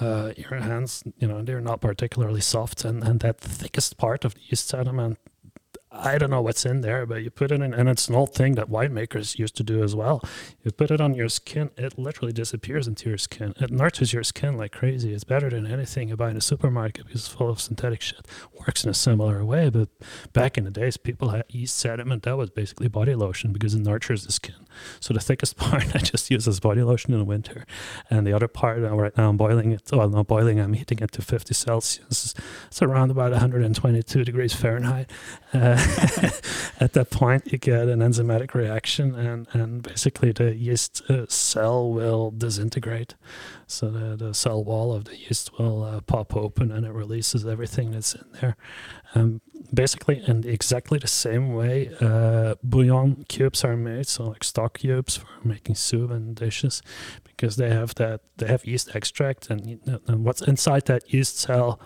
uh, your hands, you know, they're not particularly soft, and, and that thickest part of the yeast sediment, I don't know what's in there, but you put it in, and it's an old thing that winemakers used to do as well. You put it on your skin, it literally disappears into your skin. It nurtures your skin like crazy. It's better than anything you buy in a supermarket because it's full of synthetic shit. Works in a similar way, but back in the days, people had yeast sediment. That was basically body lotion because it nurtures the skin. So the thickest part I just use as body lotion in the winter. And the other part, right now I'm boiling it, well, not boiling, I'm heating it to fifty Celsius. It's around about one hundred twenty-two degrees Fahrenheit. Uh, At that point, you get an enzymatic reaction, and, and basically the yeast uh, cell will disintegrate. So the, the cell wall of the yeast will uh, pop open, and it releases everything that's in there. Um, basically, in exactly the same way, uh, bouillon cubes are made, so like stock cubes for making soup and dishes, because they have that they have yeast extract, and, and what's inside that yeast cell.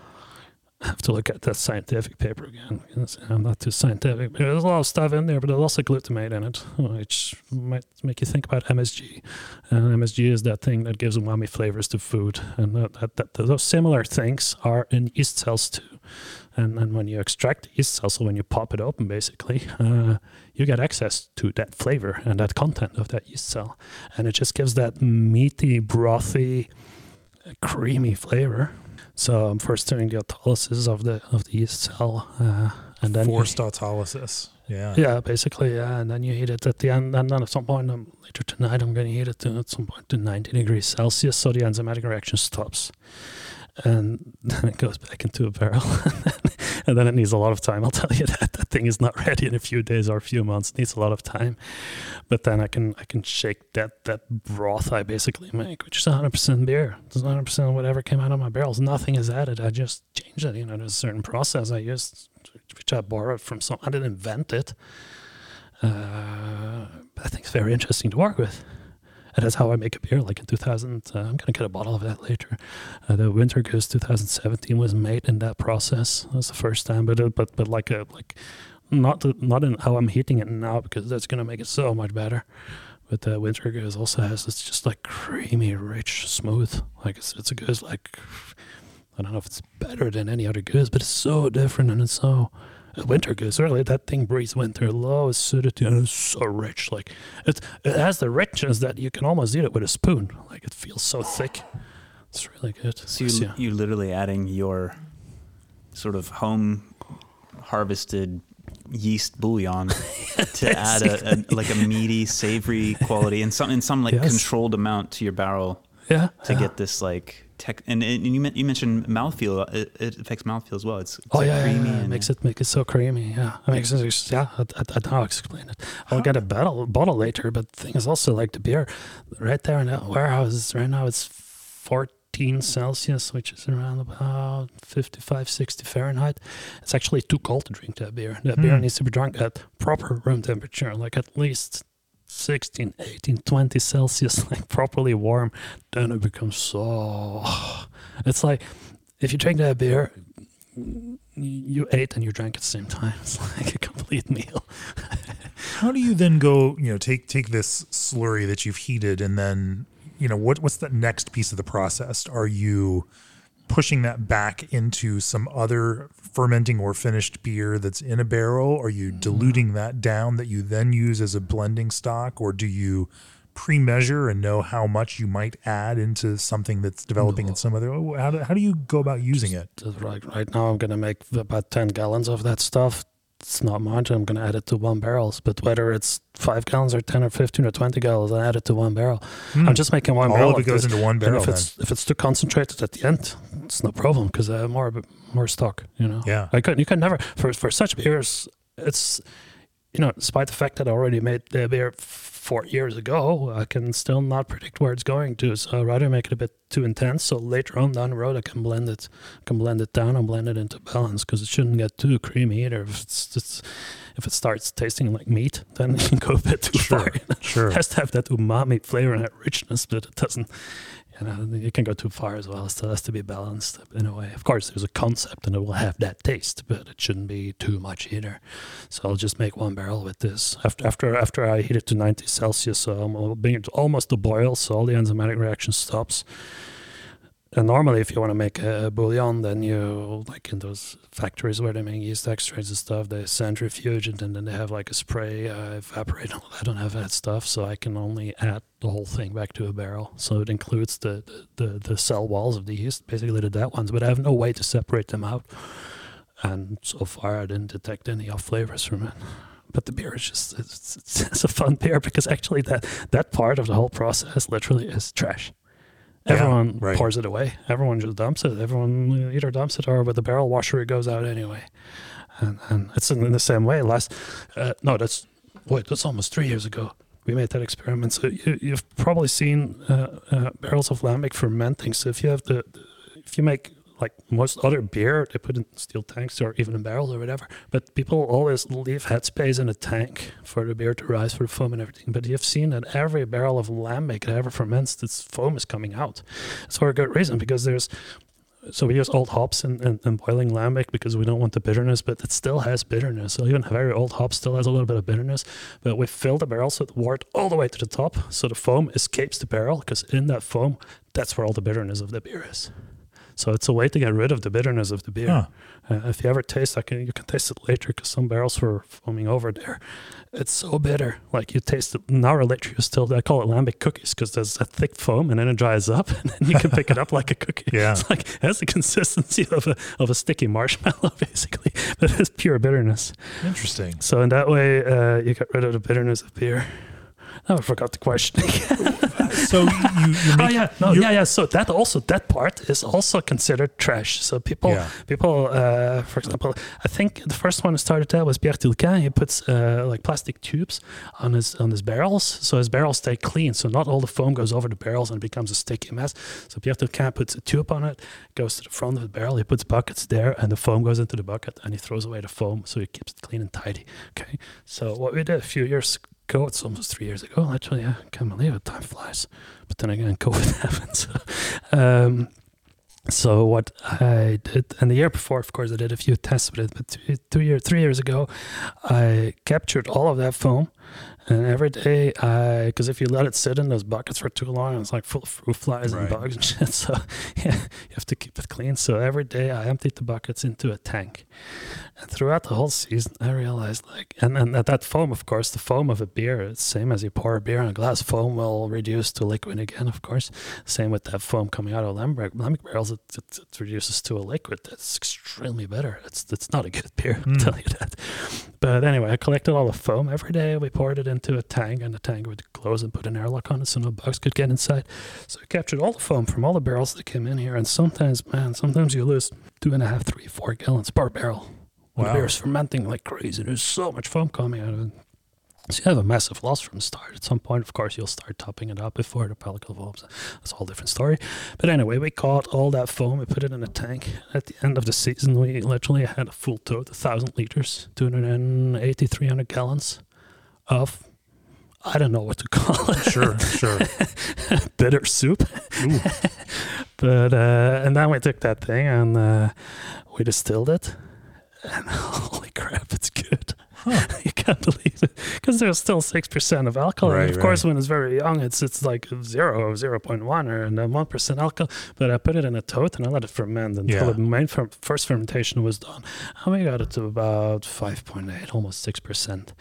I have to look at that scientific paper again. I'm not too scientific. But there's a lot of stuff in there, but there's also glutamate in it, which might make you think about M S G. And M S G is that thing that gives umami flavors to food. And that, that, that, those similar things are in yeast cells too. And and when you extract the yeast cell, so when you pop it open, basically, uh, you get access to that flavor and that content of that yeast cell. And it just gives that meaty, brothy, creamy flavor. So I'm first doing the autolysis of the of the yeast cell, uh, and then forced you, autolysis. Yeah, yeah, basically, yeah. And then you heat it at the end, and then at some point um, later tonight, I'm going to heat it to at some point to ninety degrees Celsius, so the enzymatic reaction stops, and then it goes back into a barrel, and then it needs a lot of time. I'll tell you that that thing is not ready in a few days or a few months. It needs a lot of time, but then I can I can shake that that broth I basically make, which is one hundred percent beer. It's one hundred percent whatever came out of my barrels. Nothing is added. I just changed it. You know, there's a certain process I used, which I borrowed from some. I didn't invent it. Uh, I think it's very interesting to work with. And that's how I make a beer. Like in two thousand, uh, I'm going to get a bottle of that later. Uh, the Winter Goose two thousand seventeen was made in that process. That's the first time, but it, but but like a like not to, not in how I'm heating it now, because that's going to make it so much better. But the Winter Goose also has it's just like creamy, rich, smooth. Like it's it's a goose like I don't know if it's better than any other goose, but it's so different and it's so. A winter goose, really, that thing breathes winter low, is suited to, and it's so rich. Like it, it has the richness that you can almost eat it with a spoon. Like it feels so thick. It's really good. So you, yeah. You're literally adding your sort of home harvested yeast bouillon to add a, a like a meaty, savory quality and some in some like yes. controlled amount to your barrel. Yeah, to yeah. get this like. Tech, and, and you, you mentioned mouthfeel. It, it affects mouthfeel as well. It's, it's oh yeah, creamy yeah, yeah. And it makes it make it so creamy. Yeah, it makes it. Yeah, I, I, I don't know how to explain it. I'll oh. get a bottle bottle later. But the thing is also like the beer, right there in that warehouse right now it's fourteen Celsius, which is around about fifty-five, sixty Fahrenheit. It's actually too cold to drink that beer. That mm. beer needs to be drunk at proper room temperature, like at least sixteen, eighteen, twenty Celsius, like properly warm. Then it becomes so... It's like, if you drink that beer, you ate and you drank at the same time. It's like a complete meal. How do you then go, you know, take take this slurry that you've heated and then, you know, what what's the next piece of the process? Are you pushing that back into some other fermenting or finished beer that's in a barrel? Are you diluting that down that you then use as a blending stock? Or do you pre-measure and know how much you might add into something that's developing no. in some other... How do, how do you go about using Just, it? Right, right now I'm going to make about ten gallons of that stuff. It's not much. I'm going to add it to one barrel. But whether it's five gallons or ten or fifteen or twenty gallons, I add it to one barrel. Mm. I'm just making one All barrel. All of it goes into one barrel. If it's, if it's too concentrated at the end, it's no problem because I have more, more stock, you know. Yeah. I could, you can never, for, for such beers, it's, you know, despite the fact that I already made the beer four years ago, I can still not predict where it's going to. So I'd rather make it a bit too intense. So later on down the road, I can blend it, can blend it down and blend it into balance because it shouldn't get too creamy either. If it's, just, if it starts tasting like meat, then you can go a bit too sure, far. Sure. It has to have that umami flavor and that richness, but it doesn't, you know, you can go too far as well. It still has to be balanced in a way. Of course, there's a concept and it will have that taste, but it shouldn't be too much either. So I'll just make one barrel with this. After after after I heat it to ninety Celsius, so I'll bring it almost to boil, so all the enzymatic reaction stops. And normally, if you want to make a bouillon, then you, like in those factories where they make yeast extracts and stuff, they centrifuge it, and then they have like a spray uh, evaporator. I don't have that stuff, so I can only add the whole thing back to a barrel. So it includes the, the, the, the cell walls of the yeast, basically the dead ones, but I have no way to separate them out. And so far, I didn't detect any off flavors from it. But the beer is just, it's, it's, it's a fun beer because actually that, that part of the whole process literally is trash. Everyone yeah, right. pours it away. Everyone just dumps it. Everyone either dumps it or with the barrel washer it goes out anyway. And and it's in the same way. Last, uh, no, that's wait, that's almost three years ago. We made that experiment. So you, you've probably seen uh, uh, barrels of lambic fermenting. So if you have the, if you make like most other beer, they put in steel tanks or even in barrels or whatever. But people always leave headspace in a tank for the beer to rise, for the foam and everything. But you've seen that every barrel of lambic that ever ferments, this foam is coming out. It's for a good reason because there's... So we use old hops and, and, and boiling lambic because we don't want the bitterness, but it still has bitterness. So even very old hop still has a little bit of bitterness, but we fill the barrel so it wort all the way to the top. So the foam escapes the barrel because in that foam, that's where all the bitterness of the beer is. So it's a way to get rid of the bitterness of the beer. Huh. Uh, if you ever taste, I can, you can taste it later because some barrels were foaming over there. It's so bitter. Like you taste it an hour later, you still, I call it lambic cookies because there's a thick foam and then it dries up and then you can pick it up like a cookie. Yeah. It's like, it has the consistency of a of a sticky marshmallow basically, but it's pure bitterness. Interesting. So in that way, uh, you get rid of the bitterness of beer. Oh, I forgot the question again. So you, you make, oh yeah, no, yeah, yeah. So that also that part is also considered trash. So people, yeah. people, uh, for example, I think the first one who started that was Pierre Tilquin. He puts uh, like plastic tubes on his on his barrels, so his barrels stay clean. So not all the foam goes over the barrels and it becomes a sticky mess. So Pierre Tilquin puts a tube on it, goes to the front of the barrel. He puts buckets there, and the foam goes into the bucket, and he throws away the foam, so he keeps it clean and tidy. Okay. So what we did a few years ago. It's almost three years ago, actually. I can't believe it. Time flies. But then again, COVID happens. um, so what I did, and the year before, of course, I did a few tests with it, but two, two years, three years ago, I captured all of that foam. And every day, I because if you let it sit in those buckets for too long, it's like full of fruit flies right. and bugs and shit. So yeah, you have to keep it clean. So every day, I emptied the buckets into a tank. And throughout the whole season, I realized like, and then that, that foam, of course, the foam of a beer, it's same as you pour a beer on a glass, foam will reduce to liquid again, of course. Same with that foam coming out of lambic, lambic barrels, it, it, it reduces to a liquid. That's extremely bitter. It's it's not a good beer, mm. I'll tell you that. But anyway, I collected all the foam every day. We poured it in. Into a tank, and the tank would close and put an airlock on it so no bugs could get inside. So we captured all the foam from all the barrels that came in here, and sometimes, man, sometimes you lose two and a half, three, four gallons per barrel. Wow. The beer's fermenting like crazy. There's so much foam coming out of it. So you have a massive loss from the start. At some point, of course, you'll start topping it up before the pellicle evolves. That's a whole different story. But anyway, we caught all that foam. We put it in a tank. At the end of the season, we literally had a full tote, one thousand liters, two hundred eighty, three hundred gallons. Of, I don't know what to call it. Sure, sure. Bitter soup. But, uh, and then we took that thing and uh, we distilled it. And holy crap, it's good. Huh. You can't believe it. Because there's still six percent of alcohol. Right, and of right. course, when it's very young, it's it's like zero, zero point one or and one percent alcohol. But I put it in a tote and I let it ferment until yeah. the main fer- first fermentation was done. And we got it to about five point eight, almost six percent.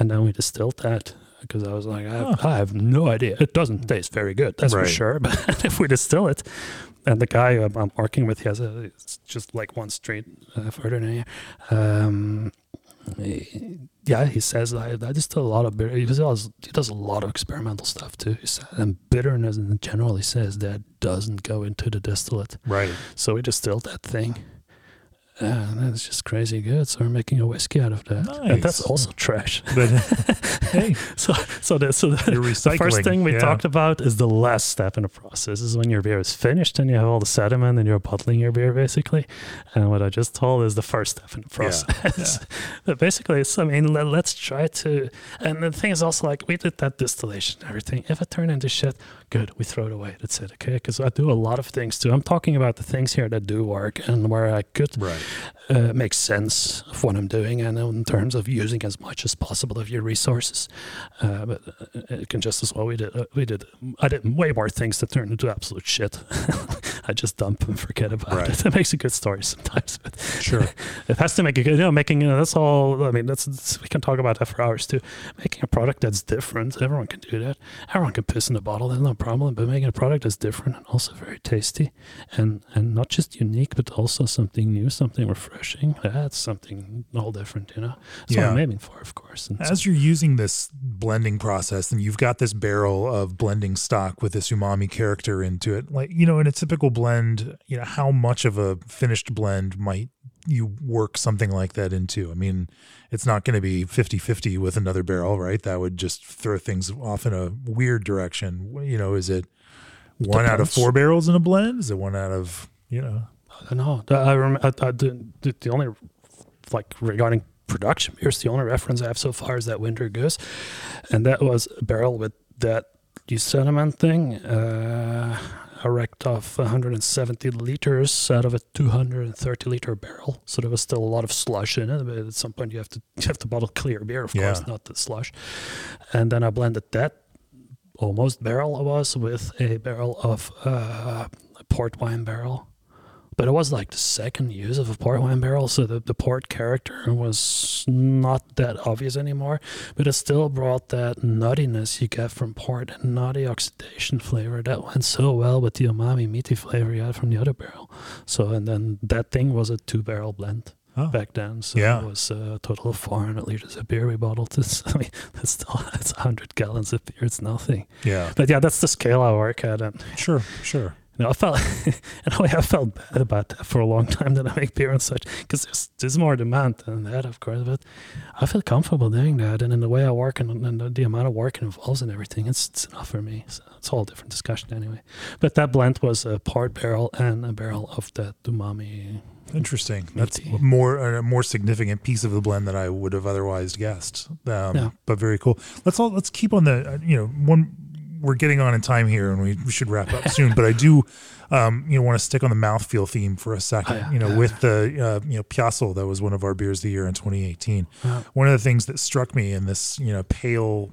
And then we distilled that. Because I was like, I have, huh. I have no idea. It doesn't taste very good, that's right. for sure. But if we distill it, and the guy I'm, I'm working with, he has a, it's just like one street uh, further than here. Um, he, yeah, he says I, I distill a lot of beer. He does, he does a lot of experimental stuff too. He said, and bitterness in general, he says that doesn't go into the distillate. Right. So we distilled that thing. Yeah, that's just crazy good. So we're making a whiskey out of that. Nice. And that's also trash. But hey, so so the, so the, the first thing we yeah. talked about is the last step in the process. Is when your beer is finished and you have all the sediment and you're bottling your beer basically. And what I just told is the first step in the process. Yeah. Yeah. But basically, it's, I mean, let, let's try to. And the thing is also like we did that distillation and everything. If it turned into shit, good, we throw it away. That's it, okay? Because I do a lot of things too. I'm talking about the things here that do work and where I could. Right. Uh, makes sense of what I'm doing, and in terms of using as much as possible of your resources, uh, but it can just as well we did. Uh, we did. I did way more things that turned into absolute shit. I just dump and forget about right. it. It makes a good story sometimes, but sure, it has to make a good. You know, making you know, that's all. I mean, that's, that's we can talk about that for hours too. Making a product that's different, everyone can do that. Everyone can piss in a bottle, that's no problem. But making a product that's different and also very tasty, and and not just unique, but also something new, something. Something refreshing. That's something all different, you know. That's yeah. what I'm aiming for, of course. And as so, you're using this blending process, and you've got this barrel of blending stock with this umami character into it, like you know, in a typical blend, you know, how much of a finished blend might you work something like that into? I mean, it's not going to be fifty-fifty with another barrel, right? That would just throw things off in a weird direction. You know, is it one depends. Out of four barrels in a blend? Is it one out of you know? I know. I remember I, I, the, the only, like, regarding production beers, the only reference I have so far is that Winter Goose. And that was a barrel with that sediment thing. Uh, I racked off one hundred seventy liters out of a two hundred thirty liter barrel. So there was still a lot of slush in it. But at some point, you have to you have to bottle clear beer, of yeah. course, not the slush. And then I blended that almost barrel I was with a barrel of uh, a port wine barrel. But it was like the second use of a port wine barrel, so the, the port character was not that obvious anymore. But it still brought that nuttiness you get from port and nutty oxidation flavor that went so well with the umami meaty flavor you had from the other barrel. So, and then that thing was a two barrel blend. Oh. Back then, so yeah. it was a total of four hundred liters of beer we bottled. This, I mean, that's still that's one hundred gallons of beer. It's nothing. Yeah, but yeah, that's the scale I work at. And sure, sure. You know, I felt, and I felt bad about that for a long time that I make beer and such, because there's, there's more demand than that, of course. But I feel comfortable doing that, and in the way I work and, and the, the amount of work involves and everything, it's, it's enough for me. So it's all a different discussion anyway. But that blend was a port barrel and a barrel of that umami Interesting. That's more a more significant piece of the blend than I would have otherwise guessed. Um, yeah. But very cool. Let's all let's keep on the uh, you know one. We're getting on in time here, and we, we should wrap up soon. But I do, um, you know, want to stick on the mouthfeel theme for a second. Oh, yeah, you know, yeah, with the uh, you know Piazzol, that was one of our beers of the year in twenty eighteen. Uh-huh. One of the things that struck me in this, you know, pale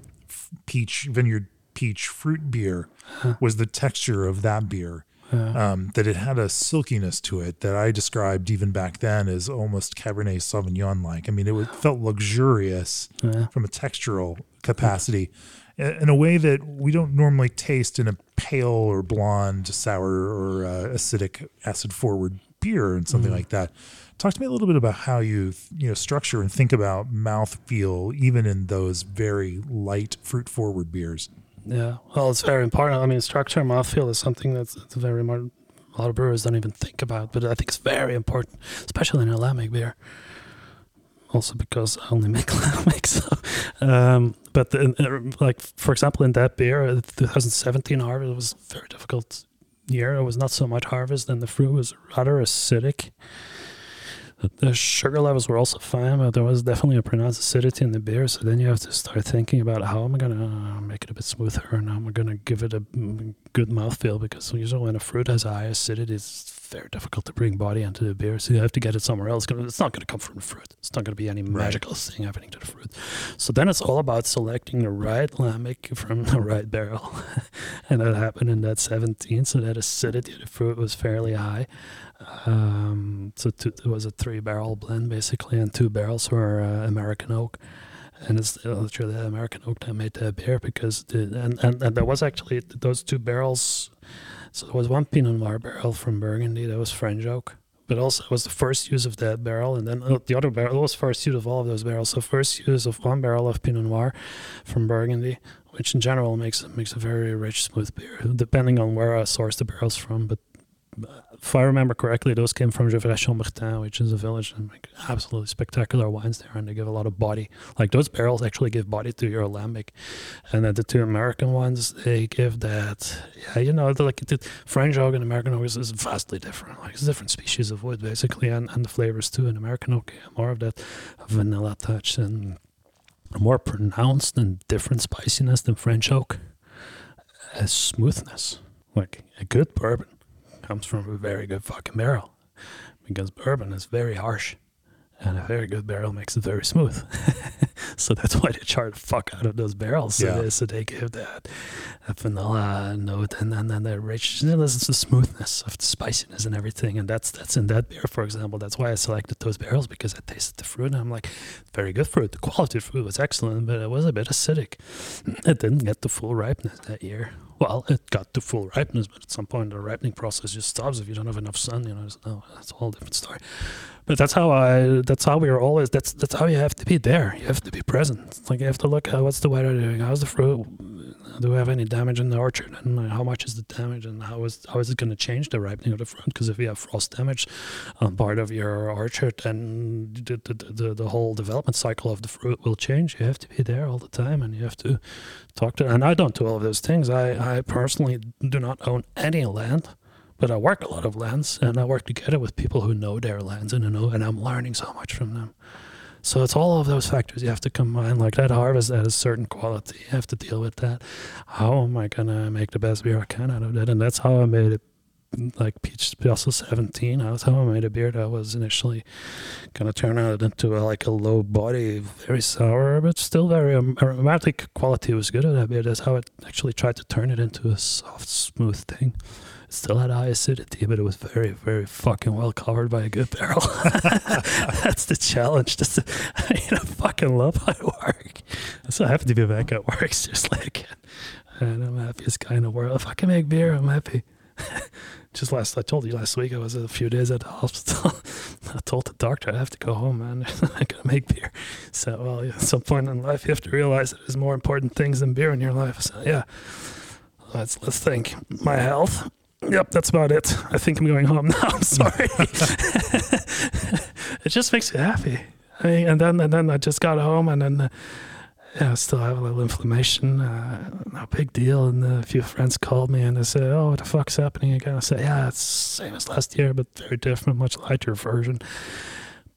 peach vineyard peach fruit beer uh-huh. was the texture of that beer. Uh-huh. Um, that it had a silkiness to it that I described even back then as almost Cabernet Sauvignon like. I mean, it was, felt luxurious uh-huh. from a textural capacity. Uh-huh. In a way that we don't normally taste in a pale or blonde, sour or uh, acidic, acid-forward beer and something mm. like that. Talk to me a little bit about how you you know structure and think about mouthfeel, even in those very light, fruit-forward beers. Yeah, well, it's very important. I mean, structure and mouthfeel is something that's, that's very important. A lot of brewers don't even think about, but I think it's very important, especially in a lambic beer. Also because I only make lambic, so... Um, But the, like, for example, in that beer, the twenty seventeen harvest was a very difficult year. It was not so much harvest, and the fruit was rather acidic. The sugar levels were also fine, but there was definitely a pronounced acidity in the beer. So then you have to start thinking about how am I going to make it a bit smoother, and how am I going to give it a good mouthfeel? Because usually when a fruit has high acidity, it's very difficult to bring body into the beer. So you have to get it somewhere else. It's not going to come from the fruit. It's not going to be any magical right. thing happening to the fruit. So then it's all about selecting the right lambic from the right barrel. And that happened in that seventeen. So that acidity of the fruit was fairly high. Um, so two, it was a three-barrel blend, basically, and two barrels were uh, American oak. And it's literally the American oak that made that beer because, the, and, and, and there was actually those two barrels. So there was one Pinot Noir barrel from Burgundy that was French oak, but also it was the first use of that barrel. And then the other barrel was first use of all of those barrels. So first use of one barrel of Pinot Noir from Burgundy, which in general makes makes a very rich, smooth beer, depending on where I source the barrels from. But if I remember correctly, those came from Gevrey-Chambertin, which is a village, and make absolutely spectacular wines there, and they give a lot of body. Like those barrels actually give body to your lambic, and then the two American ones, they give that. Yeah, you know, like the French oak and American oak is, is vastly different. Like it's different species of wood, basically, and, and the flavors too. In American oak, yeah, more of that vanilla touch and more pronounced and different spiciness than French oak. A smoothness, like a good bourbon. Comes from a very good fucking barrel, because bourbon is very harsh, and a very good barrel makes it very smooth. So that's why they char the fuck out of those barrels. So, yeah. they, so they give that, that vanilla note, and then then the richness, the smoothness of the spiciness and everything. And that's that's in that beer, for example. That's why I selected those barrels, because I tasted the fruit and I'm like, very good fruit. The quality of fruit was excellent, but it was a bit acidic. It didn't get the full ripeness that year. Well, it got to full ripeness, but at some point the ripening process just stops if you don't have enough sun. You know, no, that's a whole different story. But that's how I. That's how we are always. That's that's how you have to be there. You have to be present. It's like you have to look at what's the weather doing. How's the fruit? Do we have any damage in the orchard? And how much is the damage? And how is how is it going to change the ripening of the fruit? Because if you have frost damage on part of your orchard, then the the, the the whole development cycle of the fruit will change. You have to be there all the time, and you have to talk to. And I don't do all of those things. I. I I personally do not own any land, but I work a lot of lands, and I work together with people who know their lands and know, and I'm learning so much from them. So it's all of those factors you have to combine. Like that harvest at a certain quality, you have to deal with that. How am I gonna make the best beer I can out of that? And that's how I made it. Like Peach Piazzol seventeen, that's how I made a beer that was initially gonna turn out into a, like a low body, very sour, but still very aromatic quality was good at that beer. That's how it actually tried to turn it into a soft, smooth thing. It still had high acidity, but it was very, very fucking well covered by a good barrel. That's the challenge. That's the, I mean, I fucking love my work. I'm so happy to be back at work, seriously. I can. And I'm the happiest guy in the world. If I can make beer, I'm happy. Just last, I told you last week, I was a few days at the hospital. I told the doctor, I have to go home, man. I gotta make beer. So, well, yeah, at some point in life, you have to realize that there's more important things than beer in your life. So, yeah, let's let's think. My health. Yep, that's about it. I think I'm going home now. I'm sorry. It just makes you happy. I mean, and then and then I just got home, and then. Uh, yeah, I still have a little inflammation. Uh, no big deal. And a few friends called me and they said, "Oh, what the fuck's happening again?" I said, "Yeah, it's the same as last year, but very different, much lighter version.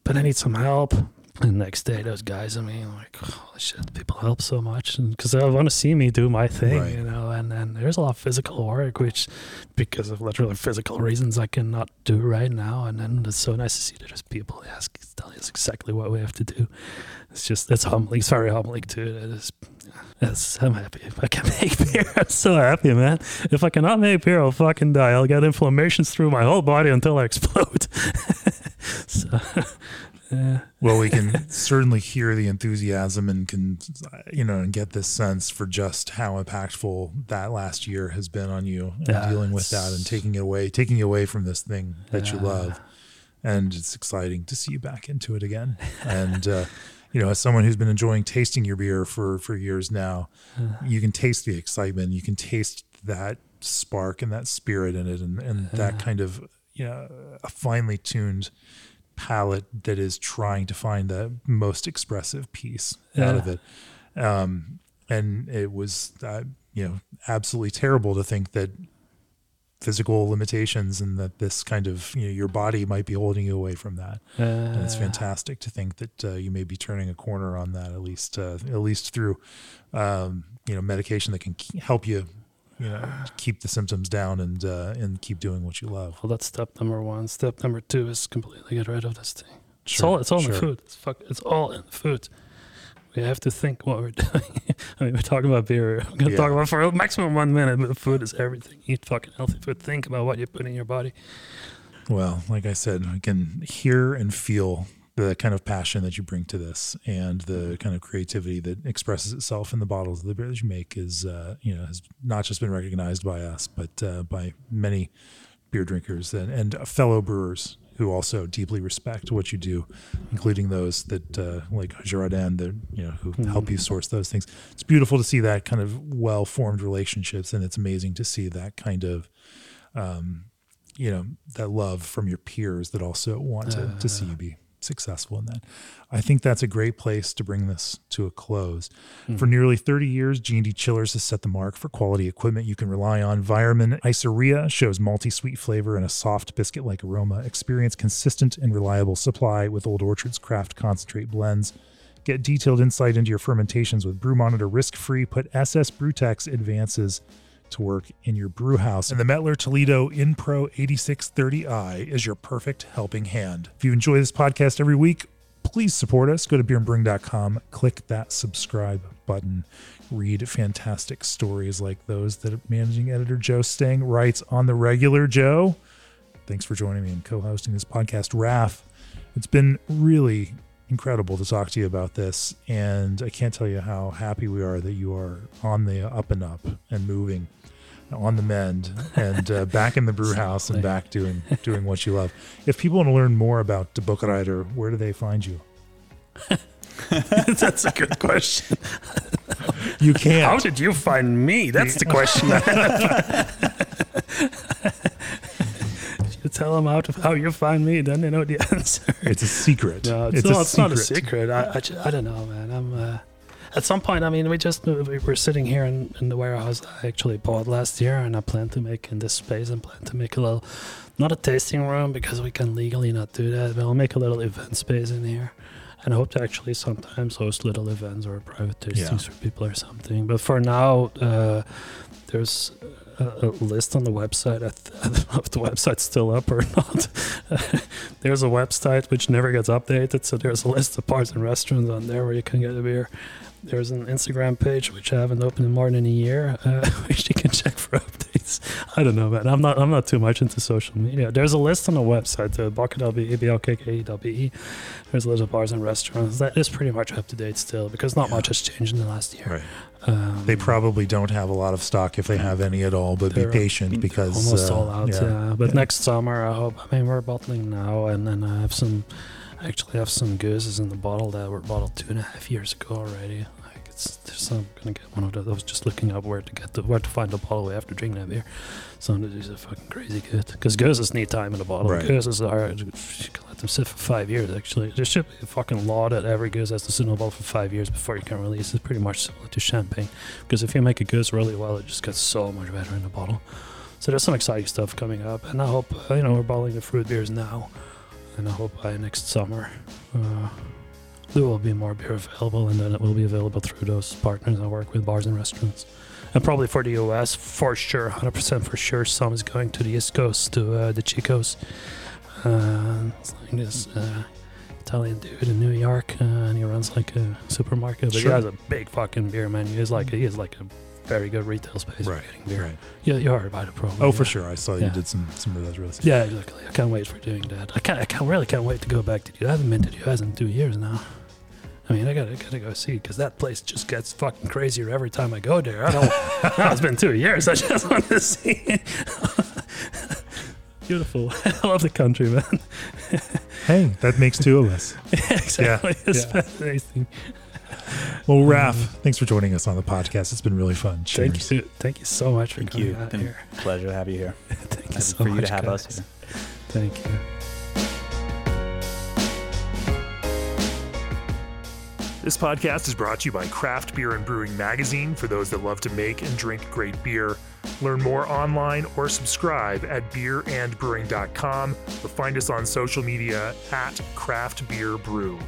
But I need some help." And the next day, those guys, I mean, like, holy shit, people help so much. And because they want to see me do my thing, right. you know, and, and there's a lot of physical work, which because of literally physical reasons I cannot do right now. And then it's so nice to see that there's people ask, tell us exactly what we have to do. It's just, it's humbling. It's very humbling, too. It is, it's, I'm happy. If I can make beer, I'm so happy, man. If I cannot make beer, I'll fucking die. I'll get inflammations through my whole body until I explode. so... Yeah. Well, we can certainly hear the enthusiasm and can, you know, and get this sense for just how impactful that last year has been on you, and yeah, dealing with that and taking it away, taking you away from this thing that yeah. you love. And it's exciting to see you back into it again. And, uh, you know, as someone who's been enjoying tasting your beer for, for years now, yeah. you can taste the excitement. You can taste that spark and that spirit in it and, and yeah. that kind of, you know, a finely tuned palette that is trying to find the most expressive piece yeah. out of it. Um, and it was, uh, you know, absolutely terrible to think that physical limitations and that this kind of, you know, your body might be holding you away from that. Uh, and it's fantastic to think that uh, you may be turning a corner on that, at least, uh, at least through, um, you know, medication that can ke- help you, you know, keep the symptoms down and uh, and keep doing what you love. Well, that's step number one. Step number two is completely get rid of this thing. Sure, it's all it's all sure. in the food. It's fuck. It's all in the food. We have to think what we're doing. I mean, we're talking about beer. I'm gonna yeah. talk about for a maximum one minute. But food is everything. Eat fucking healthy food. Think about what you put in your body. Well, like I said, I can hear and feel the kind of passion that you bring to this and the kind of creativity that expresses itself in the bottles of the beer that you make is, uh, you know, has not just been recognized by us, but uh, by many beer drinkers and, and fellow brewers who also deeply respect what you do, including those that uh, like Girardin, that, you know, who mm-hmm. help you source those things. It's beautiful to see that kind of well-formed relationships, and it's amazing to see that kind of, um, you know, that love from your peers that also want to, uh, to see you be successful in that. I think that's a great place to bring this to a close. Mm. For nearly thirty years, G and D Chillers has set the mark for quality equipment you can rely on. Weyermann Iceria shows malty sweet flavor and a soft biscuit-like aroma. Experience consistent and reliable supply with Old Orchard's craft concentrate blends. Get detailed insight into your fermentations with Brew Monitor risk-free. Put S S BrewTech's advances to work in your brew house, and the Mettler Toledo InPro eighty-six thirty i is your perfect helping hand. If you enjoy this podcast every week, please support us. Go to beer and brewing dot com, click that subscribe button, read fantastic stories like those that managing editor Joe Stang writes on the regular. Joe, thanks for joining me and co-hosting this podcast. Raf, it's been really incredible to talk to you about this, and I can't tell you how happy we are that you are on the up and up and moving on the mend and uh, back in the brew house and back doing doing what you love. If people want to learn more about De Boca Reiter, where do they find you? That's a good question. You can't. How did you find me? That's the question. Tell them how, to, how you find me, then they know the answer. It's a secret. No, it's, it's, no, a it's secret. Not a secret. I, I, just, I don't know, man. I'm uh, at some point. I mean, we just we were sitting here in, in the warehouse I actually bought last year, and I plan to make in this space. I plan to make a little, not a tasting room because we can legally not do that. But I'll make a little event space in here, and I hope to actually sometimes host little events or private tastings yeah. for people or something. But for now, uh, there's a list on the website. I, th- I don't know if the website's still up or not. There's a website which never gets updated, so there's a list of bars and restaurants on there where you can get a beer. There's an Instagram page which I haven't opened in more than a year, uh, which you can check for updates. I don't know, man. I'm not I'm not too much into social media. There's a list on the website, uh, bucket dot b e, b l k k e dot b e. There's a list of bars and restaurants. That is pretty much up to date still because not yeah. much has changed in the last year. Right. Um, they probably don't have a lot of stock if they have any at all, but be patient because almost uh, all out. Yeah. Yeah. But yeah. next summer, I hope. I mean, we're bottling now, and then I have some. Actually, have some gooses in the bottle that were bottled two and a half years ago already. Like it's there's so I'm gonna get one of those. I was just looking up where to get the, where to find a bottle after drinking that beer. So these are fucking crazy good because Gooses need time in a bottle. Right. Gooses are, you can let them sit for five years actually. There should be a fucking law that every Goose has to sit in a bottle for five years before you can release it. Pretty much similar to champagne, because if you make a Goose really well, it just gets so much better in a bottle. So there's some exciting stuff coming up, and I hope, you know, we're bottling the fruit beers now, and I hope by next summer uh, there will be more beer available, and then it will be available through those partners I work with, bars and restaurants. And probably for the U S, for sure, one hundred percent for sure, some is going to the East Coast, to uh, the Chicos. Uh, it's like this uh, Italian dude in New York, uh, and he runs like a supermarket, but sure. He has a big fucking beer menu. He's like, he is like a... very good retail space right, for getting beer. Right. Yeah, you heard about it probably. Oh, yeah. For sure. I saw you yeah. did some some of those really. Yeah, exactly. I can't wait for doing that. I can't. I can't really can't wait to go back to the U S. I haven't been to the U S in two years now. I mean, I gotta I gotta go see, because that place just gets fucking crazier every time I go there. I don't. No, it's been two years. I just want to see it. Beautiful. I love the country, man. Hey, that makes two of us. Yeah, exactly. Yeah. It's yeah. fascinating. Well, Raf, mm. thanks for joining us on the podcast. It's been really fun. Cheers. Thank you. Thank you so much for Thank coming you. out here. Pleasure to have you here. Thank you and so for much. For you to have guys. us here. Thank you. This podcast is brought to you by Craft Beer and Brewing Magazine, for those that love to make and drink great beer. Learn more online or subscribe at beer and brewing dot com, or find us on social media at Craft Beer Brew.